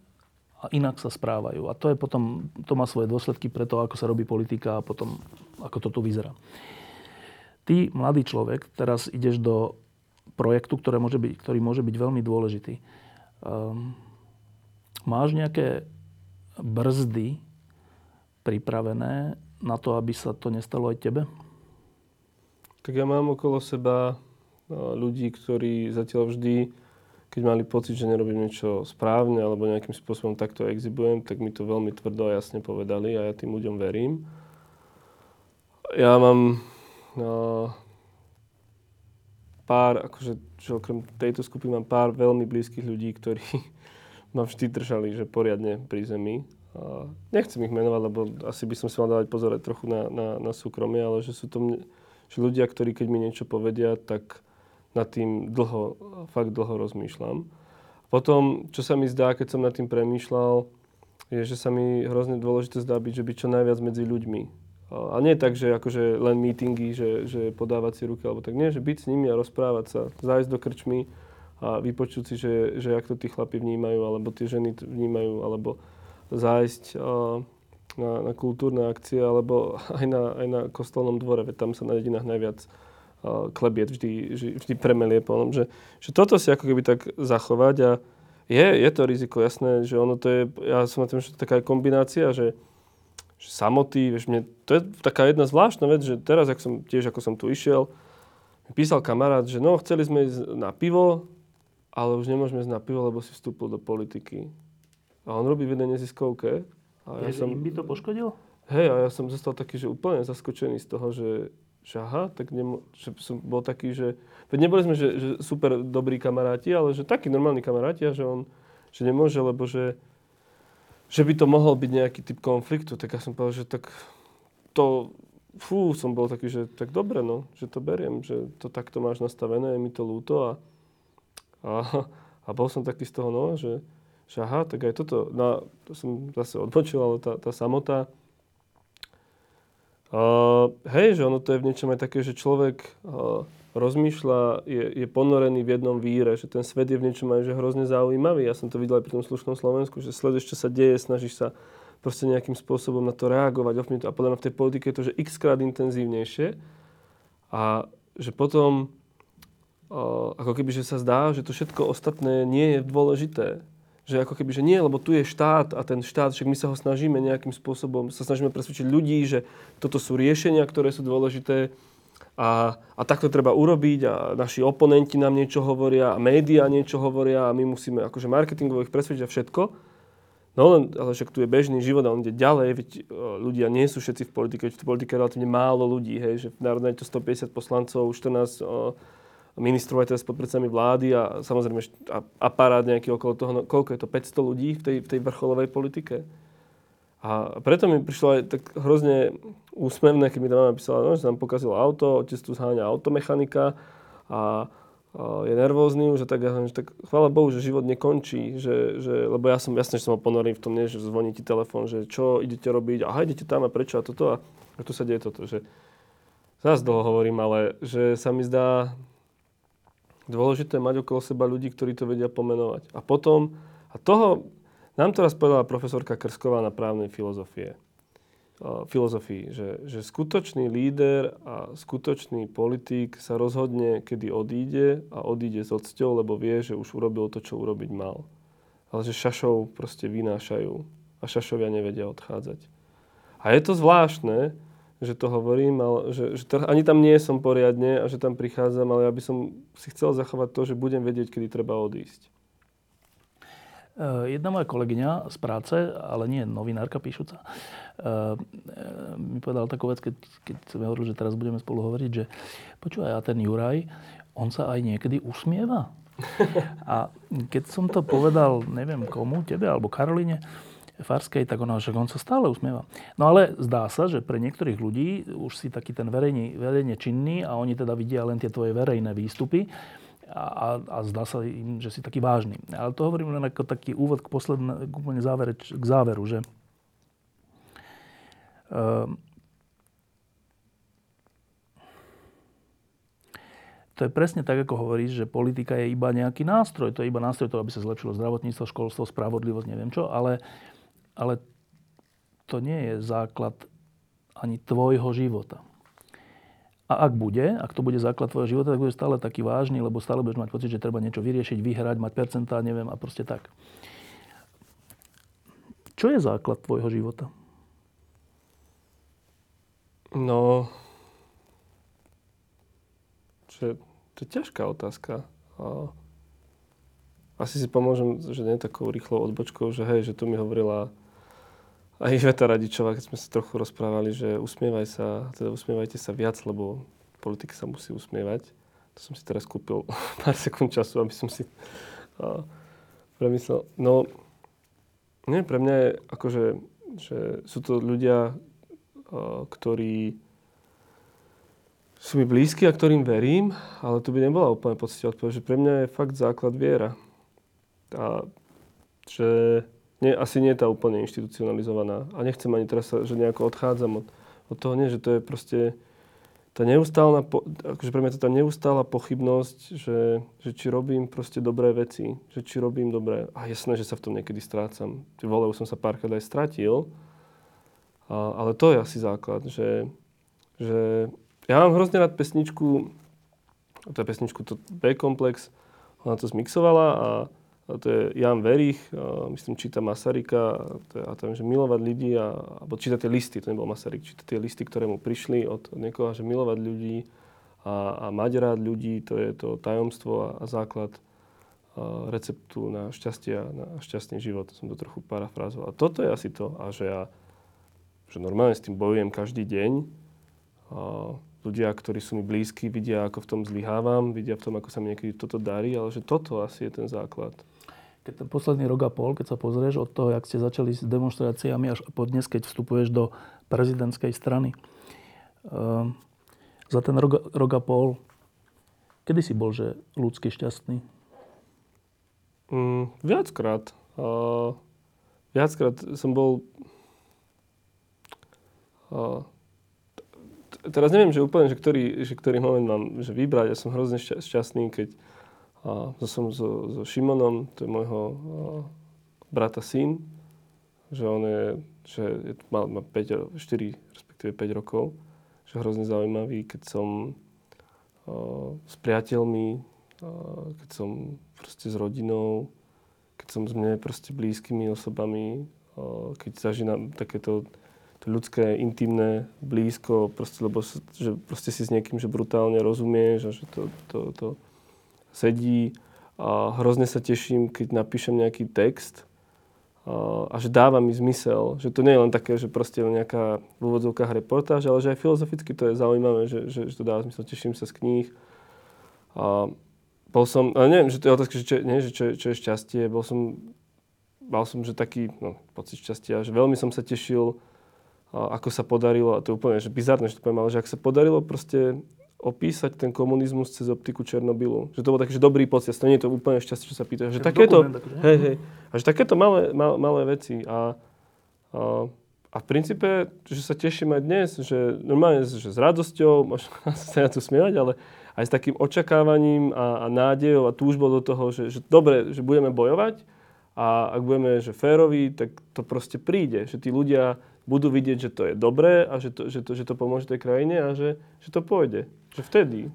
a inak sa správajú. A to je potom, to má svoje dôsledky pre to, ako sa robí politika a potom, ako to tu vyzerá. Ty, mladý človek, teraz ideš do projektu, ktoré môže byť, ktorý môže byť veľmi dôležitý. Um, máš nejaké brzdy pripravené na to, aby sa to nestalo aj tebe? Tak ja mám okolo seba ľudí, ktorí zatiaľ vždy, keď mali pocit, že nerobím niečo správne alebo nejakým spôsobom takto exibujem, tak mi to veľmi tvrdo a jasne povedali a ja tým ľuďom verím. Ja mám... Uh, pár, akože, že okrem tejto skupiny mám pár veľmi blízkych ľudí, ktorí ma vždy držali, že poriadne pri zemi. A nechcem ich menovať, lebo asi by som si mal dávať pozor trochu na, na, na súkromie, ale že sú to mne, že ľudia, ktorí keď mi niečo povedia, tak nad tým dlho, fakt dlho rozmýšľam. Potom, čo sa mi zdá, keď som nad tým premýšľal, je, že sa mi hrozne dôležité zdá byť, že byť čo najviac medzi ľuďmi. A nie tak, že akože len meetingy, že, že podávať si ruky, alebo tak nie, že byť s nimi a rozprávať sa, zájsť do krčmy a vypočuť si, že, že jak to tí chlapi vnímajú, alebo tie ženy vnímajú, alebo zájsť uh, na, na kultúrne akcie, alebo aj na, aj na kostolnom dvore, veď tam sa na dedinách najviac uh, klebiet vždy, vždy premelie po onom, že, že toto si ako keby tak zachovať a je, je to riziko, jasné, že ono to je, ja som na tým, že to je taká kombinácia, že samoty, vieš, mne, to je taká jedna zvláštna vec, že teraz, ako som, tiež ako som tu išiel, písal kamarát, že no, chceli sme ísť na pivo, ale už nemôžeme ísť na pivo, lebo si vstúpil do politiky. A on robí v jednej neziskovke. A ja som, by to poškodil? Hej, a ja som zostal taký, že úplne zaskočený z toho, že, že aha, tak nemo, že som bol taký, že... Veď neboli sme, že, že super dobrí kamaráti, ale že takí normálni kamaráti, a že on, že nemôže, lebo že že by to mohol byť nejaký typ konfliktu, tak ja som povedal, že tak to, fú, som bol taký, že tak dobre, no, že to beriem, že to takto máš nastavené, je mi to ľúto a, a, a bol som taký z toho, no, že, že aha, tak aj toto, no, to som zase odbočil, ale tá, tá samota, uh, hej, že ono to je v niečom aj také, že človek uh, rozmýšľa, je, je ponorený v jednom víre, že ten svet je v niečom aj že hrozne zaujímavý. Ja som to videl aj pri tom slušnom Slovensku, že sleduješ, čo sa deje, snažíš sa proste nejakým spôsobom na to reagovať, ovplyvniť to. A podľa mňa v tej politike je to, že x-krát intenzívnejšie. A že potom, o, ako keby, že sa zdá, že to všetko ostatné nie je dôležité. Že ako keby, že nie, lebo tu je štát a ten štát, však my sa ho snažíme nejakým spôsobom, sa snažíme presvedčiť ľudí, že toto sú riešenia, ktoré sú dôležité. A, a tak to treba urobiť a naši oponenti nám niečo hovoria a médiá niečo hovoria a my musíme akože marketingovo ich presvedčiť a všetko. No len, ale však tu je bežný život a on ide ďalej, veď ľudia nie sú všetci v politike, veď v politike je relatívne málo ľudí, hej, že v národnej to stopäťdesiat poslancov, štrnásť o, ministrov aj teraz pod predsedami vlády a samozrejme a, aparát nejaký okolo toho, no, koľko je to, päťsto ľudí v tej, v tej vrcholovej politike. A preto mi prišlo aj tak hrozne úsmevné, keď mi tá mama písala, no, že sa nám pokazilo auto, otec tu zháňa automechanika a, a je nervózny už a tak, ja som, že tak chvála Bohu, že život nekončí, že, že, lebo ja som jasne, že som ho ponoril v tom, nie, že zvoní ti telefón, že čo idete robiť, aha, idete tam a prečo a toto a, a tu sa deje toto, že zás dlho hovorím, ale že sa mi zdá, Dôležité je mať okolo seba ľudí, ktorí to vedia pomenovať. A potom, a toho nám teraz povedala profesorka Krsková na právnej filozofie. filozofii, že, že skutočný líder a skutočný politik sa rozhodne, kedy odíde a odíde s odsťou, lebo vie, že už urobil to, čo urobiť mal. Ale že šašov proste vynášajú a šašovia nevedia odchádzať. A je to zvláštne, že to hovorím, ale že, že t- ani tam nie som poriadne a že tam prichádzam, ale ja by som si chcel zachovať to, že budem vedieť, kedy treba odísť. Jedna moja kolegyňa z práce, ale nie novinárka píšuca, mi povedala takú vec, keď, keď sme hovorili, že teraz budeme spolu hovoriť, že počúvaj, a ten Juraj, on sa aj niekedy usmieva. A keď som to povedal, neviem komu, tebe alebo Karoline Farskej, tak ona, že on sa stále usmieva. No ale zdá sa, že pre niektorých ľudí už si taký ten verejný, verejne činný a oni teda vidia len tie tvoje verejné výstupy. A, a zdá sa im, že si taký vážny. Ale to hovorím len ako taký úvod k, posledn- k úplne závereč, k záveru, že uh, to je presne tak, ako hovoríš, že politika je iba nejaký nástroj. To je iba nástroj toho, aby sa zlepšilo zdravotníctvo, školstvo, spravodlivosť, neviem čo, ale, ale to nie je základ ani tvojho života. A ak bude, ak to bude základ tvojho života, tak budeš stále taký vážny, lebo stále budeš mať pocit, že treba niečo vyriešiť, vyhrať, mať percentá, neviem, a proste tak. Čo je základ tvojho života? No, čo, to je ťažká otázka. A asi si pomôžem, že nie takou rýchlou odbočkou, že hej, že tu mi hovorila a Iveta Radičová, keď sme sa trochu rozprávali, že usmievaj sa, teda usmievajte sa viac, lebo politika sa musí usmievať. To som si teraz kúpil pár sekúnd času, aby som si uh, premyslel. No, nie, pre mňa je akože, že sú to ľudia, uh, ktorí sú mi blízki a ktorým verím, ale tu by nebola úplne poctivá odpoveď, že pre mňa je fakt základ viera. A že Nie, asi nie je tá úplne inštitucionalizovaná. A nechcem ani teraz, že nejako odchádzam od, od toho. Nie, že to je proste tá neustálna, akože pre mňa to tá neustála pochybnosť, že, že či robím proste dobré veci. Že či robím dobré. A jasné, že sa v tom niekedy strácam. Ty vole, už som sa párkrát aj stratil. A, ale to je asi základ, že, že ja mám hrozne rád pesničku, tá pesničku, to B-komplex, ona to zmixovala a a to je Jan Verich, myslím, číta Masaryka a tam, že milovať ľudí, a, alebo číta tie listy, to nebol Masaryk, číta tie listy, ktoré mu prišli od niekoho, že milovať ľudí a, a mať rád ľudí, to je to tajomstvo a, a základ a receptu na šťastie a na šťastný život. Som to trochu parafrázoval. A toto je asi to, a že ja že normálne s tým bojujem každý deň. A ľudia, ktorí sú mi blízki, vidia, ako v tom zlyhávam, vidia v tom, ako sa mi niekedy toto darí, ale že toto asi je ten základ. Keď ten posledný rok a pol, keď sa pozrieš od toho, jak ste začali s demonstráciami až po dnes, keď vstupuješ do prezidentskej strany. Uh, za ten rok, rok a pol, kedy si bol, že ľudsky šťastný? Mm, viackrát. Uh, viackrát som bol... Uh, Teraz neviem, že úplne, že ktorý, že ktorý moment mám že vybrať. Ja som hrozne šťastný, keď a, som so, so Šimonom, to je môjho a, brata syn, že on je, že je, má, má päť, štyri, respektíve päť rokov, že hrozne zaujímavý, keď som a, s priateľmi, a, keď som proste s rodinou, keď som s mne proste blízkymi osobami, a, keď zažínam takéto ľudské, intimné, blízko, proste, lebo že proste si s niekým že brutálne rozumieš a že to, to, to sedí. A hrozne sa teším, keď napíšem nejaký text a, a že dáva mi zmysel. Že to nie je len také, že proste nejaká v úvodzovkách reportáž, ale že aj filozoficky to je zaujímavé, že, že, že to dáva zmysel. Teším sa z kníh. A bol som, ale neviem, že to je otázka, že čo, nie, že čo, čo je šťastie. Bol som, mal som, že taký, no, pocit šťastia, že veľmi som sa tešil, a ako sa podarilo, a to je úplne že bizarné, že to poviem, ale že ak sa podarilo proste opísať ten komunizmus cez optiku Černobylu. Že to bol taký že dobrý pocit, to nie je to úplne šťastie, čo sa pýta. Že takéto, hej, hej, a že takéto malé, malé veci. A, a, a A v princípe, že sa teším aj dnes, že normálne že s radosťou, možno sa na to smievať, ale aj s takým očakávaním a, a nádejou a túžbou do toho, že, že dobre, že budeme bojovať a ak budeme že féroví, tak to proste príde, že tí ľudia budú vidieť, že to je dobré a že to, že to, že to pomôže tej krajine a že, že to pôjde, že vtedy.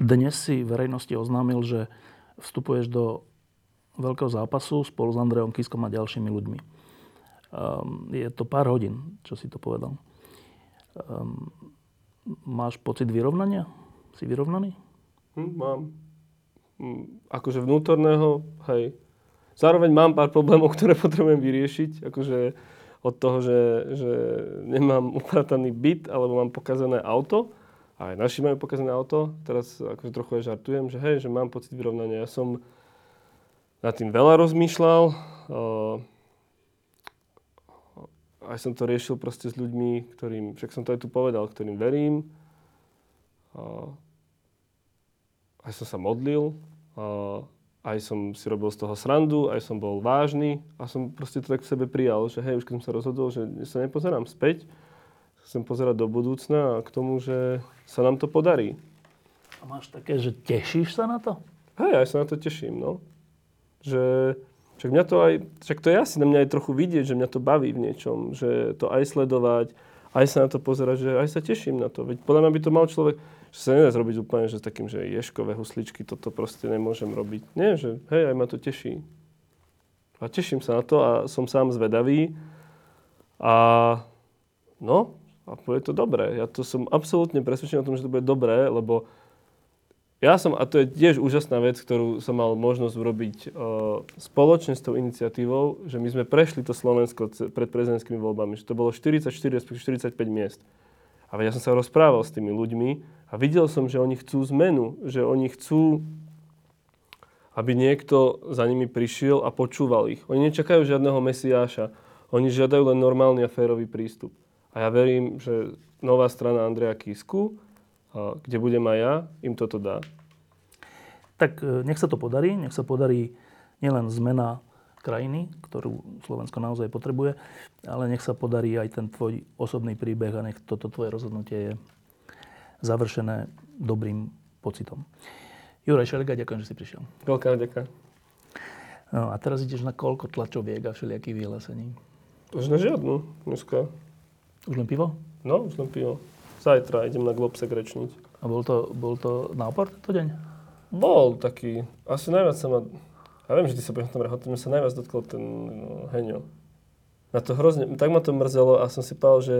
Dnes si verejnosti oznámil, že vstupuješ do veľkého zápasu spolu s Andrejom Kiskom a ďalšími ľuďmi. Um, je to pár hodín, čo si to povedal. Um, máš pocit vyrovnania? Si vyrovnaný? Hm, mám. Hm, akože vnútorného, hej. Zároveň mám pár problémov, ktoré potrebujem vyriešiť. Akože od toho, že, že nemám uprataný byt, alebo mám pokazané auto. Aj naši majú pokazané auto. Teraz akože trochu aj žartujem, že hej, že mám pocit vyrovnania. Ja som nad tým veľa rozmýšľal. Uh, Aj som to riešil proste s ľuďmi, ktorým, však som to aj tu povedal, ktorým verím. Aj som sa modlil, aj som si robil z toho srandu, aj som bol vážny a som proste to tak v sebe prijal, že hej, už keď som sa rozhodol, že sa nepozerám späť, chcem pozerať do budúcna a k tomu, že sa nám to podarí. A máš také, že tešíš sa na to? Hej, aj sa na to teším, no. Že... Však mňa to aj, však to je asi na mňa aj trochu vidieť, že mňa to baví v niečom, že to aj sledovať, aj sa na to pozerať, že aj sa teším na to. Veď podľa mňa by to mal človek, že sa nedá zrobiť úplne, že s takým, že ješkové husličky, toto proste nemôžem robiť. Nie, že hej, aj ma to teší. A teším sa na to a som sám zvedavý a no, a bude to dobré. Ja to som absolútne presvedčený o tom, že to bude dobré, lebo ja som, a to je tiež úžasná vec, ktorú som mal možnosť urobiť e, spoločne s tou iniciatívou, že my sme prešli to Slovensko c- pred prezidentskými voľbami, že to bolo štyridsaťštyri až štyridsaťpäť miest. A ja som sa rozprával s tými ľuďmi a videl som, že oni chcú zmenu, že oni chcú, aby niekto za nimi prišiel a počúval ich. Oni nečakajú žiadneho mesiáša, oni žiadajú len normálny a férový prístup. A ja verím, že nová strana Andreja Kisku, kde budem aj ja, im toto dá. Tak nech sa to podarí. Nech sa podarí nielen zmena krajiny, ktorú Slovensko naozaj potrebuje, ale nech sa podarí aj ten tvoj osobný príbeh a nech toto tvoje rozhodnutie je završené dobrým pocitom. Juraj Šeliga, ďakujem, že si prišiel. Veľká vďaka. No a teraz ideš na koľko tlačoviek a všelijakých vyhlásení? Už na žiadnu dneska. Už len pivo? No, už len pivo. Zajtra idem na Globsek rečniť. A bol to, bol to nápor tento deň? Bol taký. Asi najviac sa ma... Ja viem, že ty sa budem tam rehotať, mi sa najviac dotkol ten no, heňo. Na to hrozne... Tak ma to mrzelo a som si povedal, že...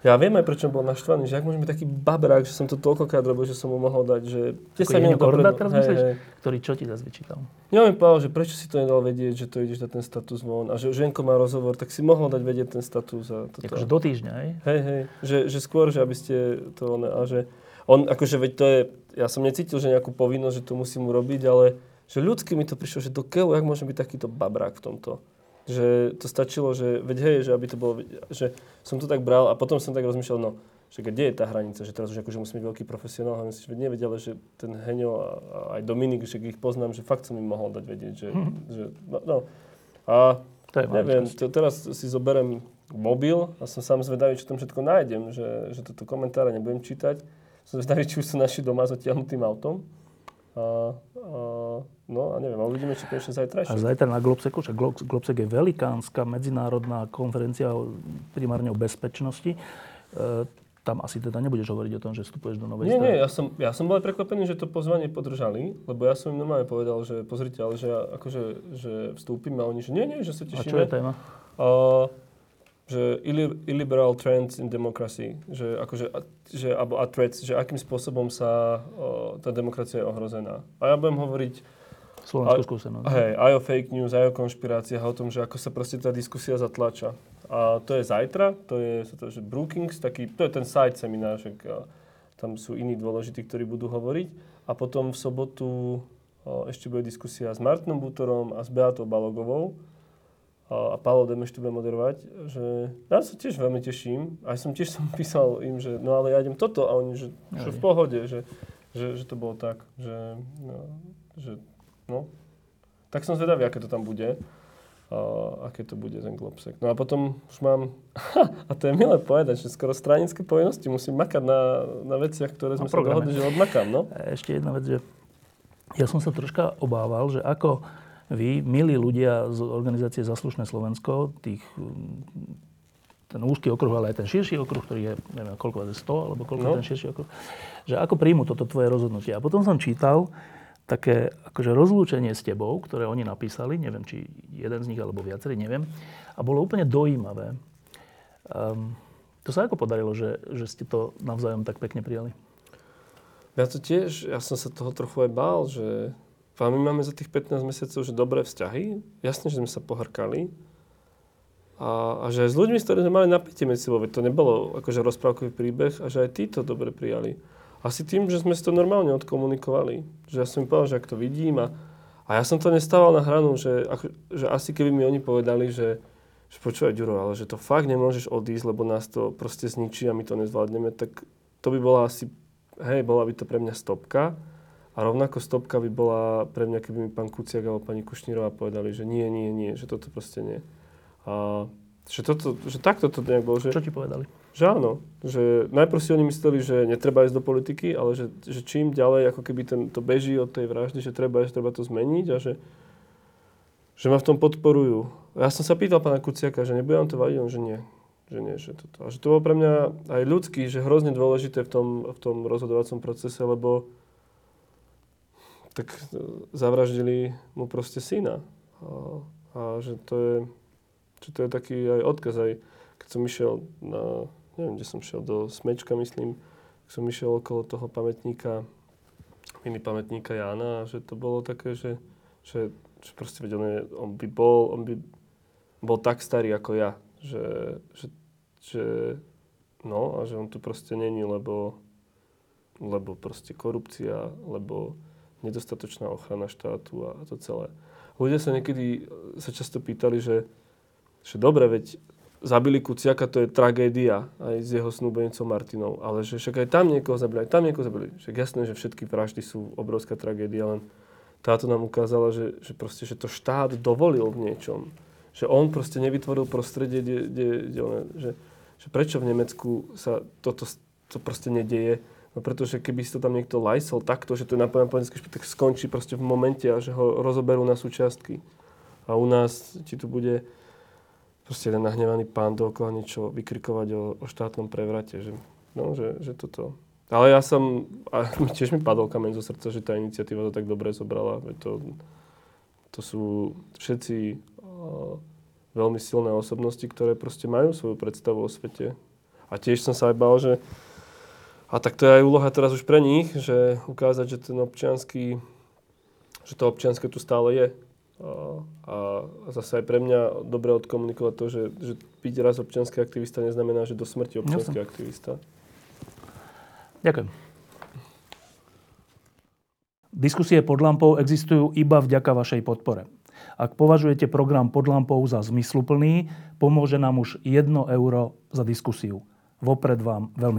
Ja viem aj, prečo bol naštvaný, že ak môžem byť taký babrák, že som to toľkokrát robil, že som mu mohol dať, že... Ako Heňo Korda teraz myslíš? Ktorý čo ti zase vyčítal? Ja mi povedal, že prečo si to nedal vedieť, že to ideš dať ten status von a že Ženko má rozhovor, tak si mohol dať vedieť ten status a toto. Akože do týždňa, hej? Hej, hej. Že, že skôr, že aby ste to... Ne, a že on, akože veď to je... Ja som necítil, že nejakú povinnosť, že to musím urobiť, ale že ľudsky mi to prišlo, že do keľu, jak môžem byť takýto babrák v tomto. Že to stačilo, že veď hej, že aby to bolo, že som to tak bral a potom som tak rozmýšľal, no, že kde je tá hranica, že teraz už akože musím byť veľký profesionál a myslím, že nevedia, ale že ten Heňo a, a aj Dominik, že ich poznám, že fakt som im mohol dať vedieť, že, mm-hmm. že no, no. A to neviem, to, teraz si zoberiem mobil a som sám zvedavý, čo tam všetko nájdem, že, že toto komentára nebudem čítať, som zvedavý, či už sú naši doma zatiahnutým autom. A, a, no a neviem, ale uvidíme, či konečne zajtra. A zajtra na Globseku, však Globsek je velikánska medzinárodná konferencia primárne o bezpečnosti. E, tam asi teda nebudeš hovoriť o tom, že vstupuješ do novej strany. Nie, strany. nie, ja som, ja som bol prekvapený, že to pozvanie podržali, lebo ja som im normálne povedal, že pozrite, ale že, ja, akože, že vstúpim a oni, že nie, nie, že sa tešíme. A čo je téma? A, že illiberal trends in democracy, že akože, že, alebo a threats, že akým spôsobom sa o, tá demokracia je ohrozená. A ja budem hovoriť slovenskú skúsenosť. Hej, aj o fake news, aj o konšpiráciách, o tom, že ako sa proste tá diskusia zatlača. A to je zajtra, to je, to, že Brookings, taký, to je ten side seminár, že tam sú iní dôležití, ktorí budú hovoriť. A potom v sobotu o, ešte bude diskusia s Martinom Butorom a s Beatou Balogovou. A Paolo Demeštube moderovať, že ja sa tiež veľmi teším. Aj som tiež som písal im, že no ale ja idem toto a oni, že, že v pohode, že, že, že to bolo tak, že no, že no. Tak som zvedavý, aké to tam bude. A Uh, aké to bude ten globsek. No a potom už mám, ha, a to je milé povedať, že skoro stranické povinnosti, musím makať na, na veciach, ktoré sme sa dohodli, že odmakám. No? Ešte jedna vec, že ja som sa troška obával, že ako vy, milí ľudia z organizácie Zaslušné Slovensko, tých, ten úzky okruh, ale aj ten širší okruh, ktorý je, neviem, koľko je sto, alebo koľko no. je ten širší okruh, že ako príjmu toto tvoje rozhodnutie. A potom som čítal také akože rozlúčenie s tebou, ktoré oni napísali, neviem, či jeden z nich alebo viacerý, neviem, a bolo úplne dojímavé. Um, to sa ako podarilo, že, že ste to navzájom tak pekne prijali? Ja to tiež, ja som sa toho trochu aj bál, že my máme za tých pätnásť mesiacov že dobré vzťahy, jasne, že sme sa pohrkali a, a že aj s ľuďmi, s ktorými sme mali napätie medzi sebou, to nebolo akože rozprávkový príbeh a že aj tí to dobre prijali. Asi tým, že sme si to normálne odkomunikovali. Že ja som im povedal, že ak to vidím a, a ja som to nestával na hranu, že, že asi keby mi oni povedali, že, že počúvaj, Ďuro, ale že to fakt nemôžeš odísť, lebo nás to proste zničí a my to nezvládneme, tak to by bola asi, hej, bola by to pre mňa stopka a rovnako stopka by bola pre mňa, keby mi pán Kuciak alebo pani Kušnírová povedali, že nie, nie, nie, že toto proste nie. A, že, toto, že takto to nejak bolo. Že... Čo ti povedali? Že áno, že najprv si oni mysleli, že netreba ísť do politiky, ale že, že čím ďalej, ako keby ten, to beží od tej vraždy, že treba ísť, treba to zmeniť a že, že ma v tom podporujú. Ja som sa pýtal pána Kuciaka, že nebudem to vadiť, že nie, že nie, že toto. A že to bolo pre mňa aj ľudský, že hrozne dôležité v tom, v tom rozhodovacom procese, lebo tak zavraždili mu proste syna. A, a že to je, že to je taký aj odkaz, aj keď som išiel na... neviem, kde som šiel, do Smečka, myslím, som išiel okolo toho pamätníka, mini pamätníka Jána, že to bolo také, že, že, že proste vedel, on by bol, on by bol tak starý ako ja, že, že, že no, a že on tu proste není, lebo, lebo proste korupcia, lebo nedostatočná ochrana štátu a to celé. Ľudia sa niekedy, sa často pýtali, že, že dobre, veď zabili Kuciaka, to je tragédia aj s jeho snúbenicou Martinou, ale že však aj tam niekoho zabili, aj tam niekoho zabili. Však jasné, že všetky vraždy sú obrovská tragédia, len táto nám ukázala, že, že proste, že to štát dovolil v niečom. Že on proste nevytvoril prostredie, de, de, de, že, že prečo v Nemecku sa toto to proste nedieje. No pretože keby si to tam niekto lajsol takto, že to je napojené politické špitek, skončí proste v momente a že ho rozoberú na súčiastky. A u nás ti tu bude... proste jeden nahnevaný pán dookola niečo vykrikovať o, o štátnom prevrate, že, no, že, že toto. Ale ja som, a tiež mi padol kameň zo srdca, že tá iniciatíva to tak dobre zobrala. To, to sú všetci uh, veľmi silné osobnosti, ktoré proste majú svoju predstavu o svete. A tiež som sa aj bál, že, a tak to je aj úloha teraz už pre nich, že ukázať, že ten občiansky, že to občianske tu stále je. A zase aj pre mňa dobre odkomunikovať to, že, že byť raz občiansky aktivista neznamená, že do smrti občiansky Jasne. aktivista. Ďakujem. Diskusie pod lampou existujú iba vďaka vašej podpore. Ak považujete program pod lampou za zmysluplný, pomôže nám už jedno euro za diskusiu. Vopred vám veľmi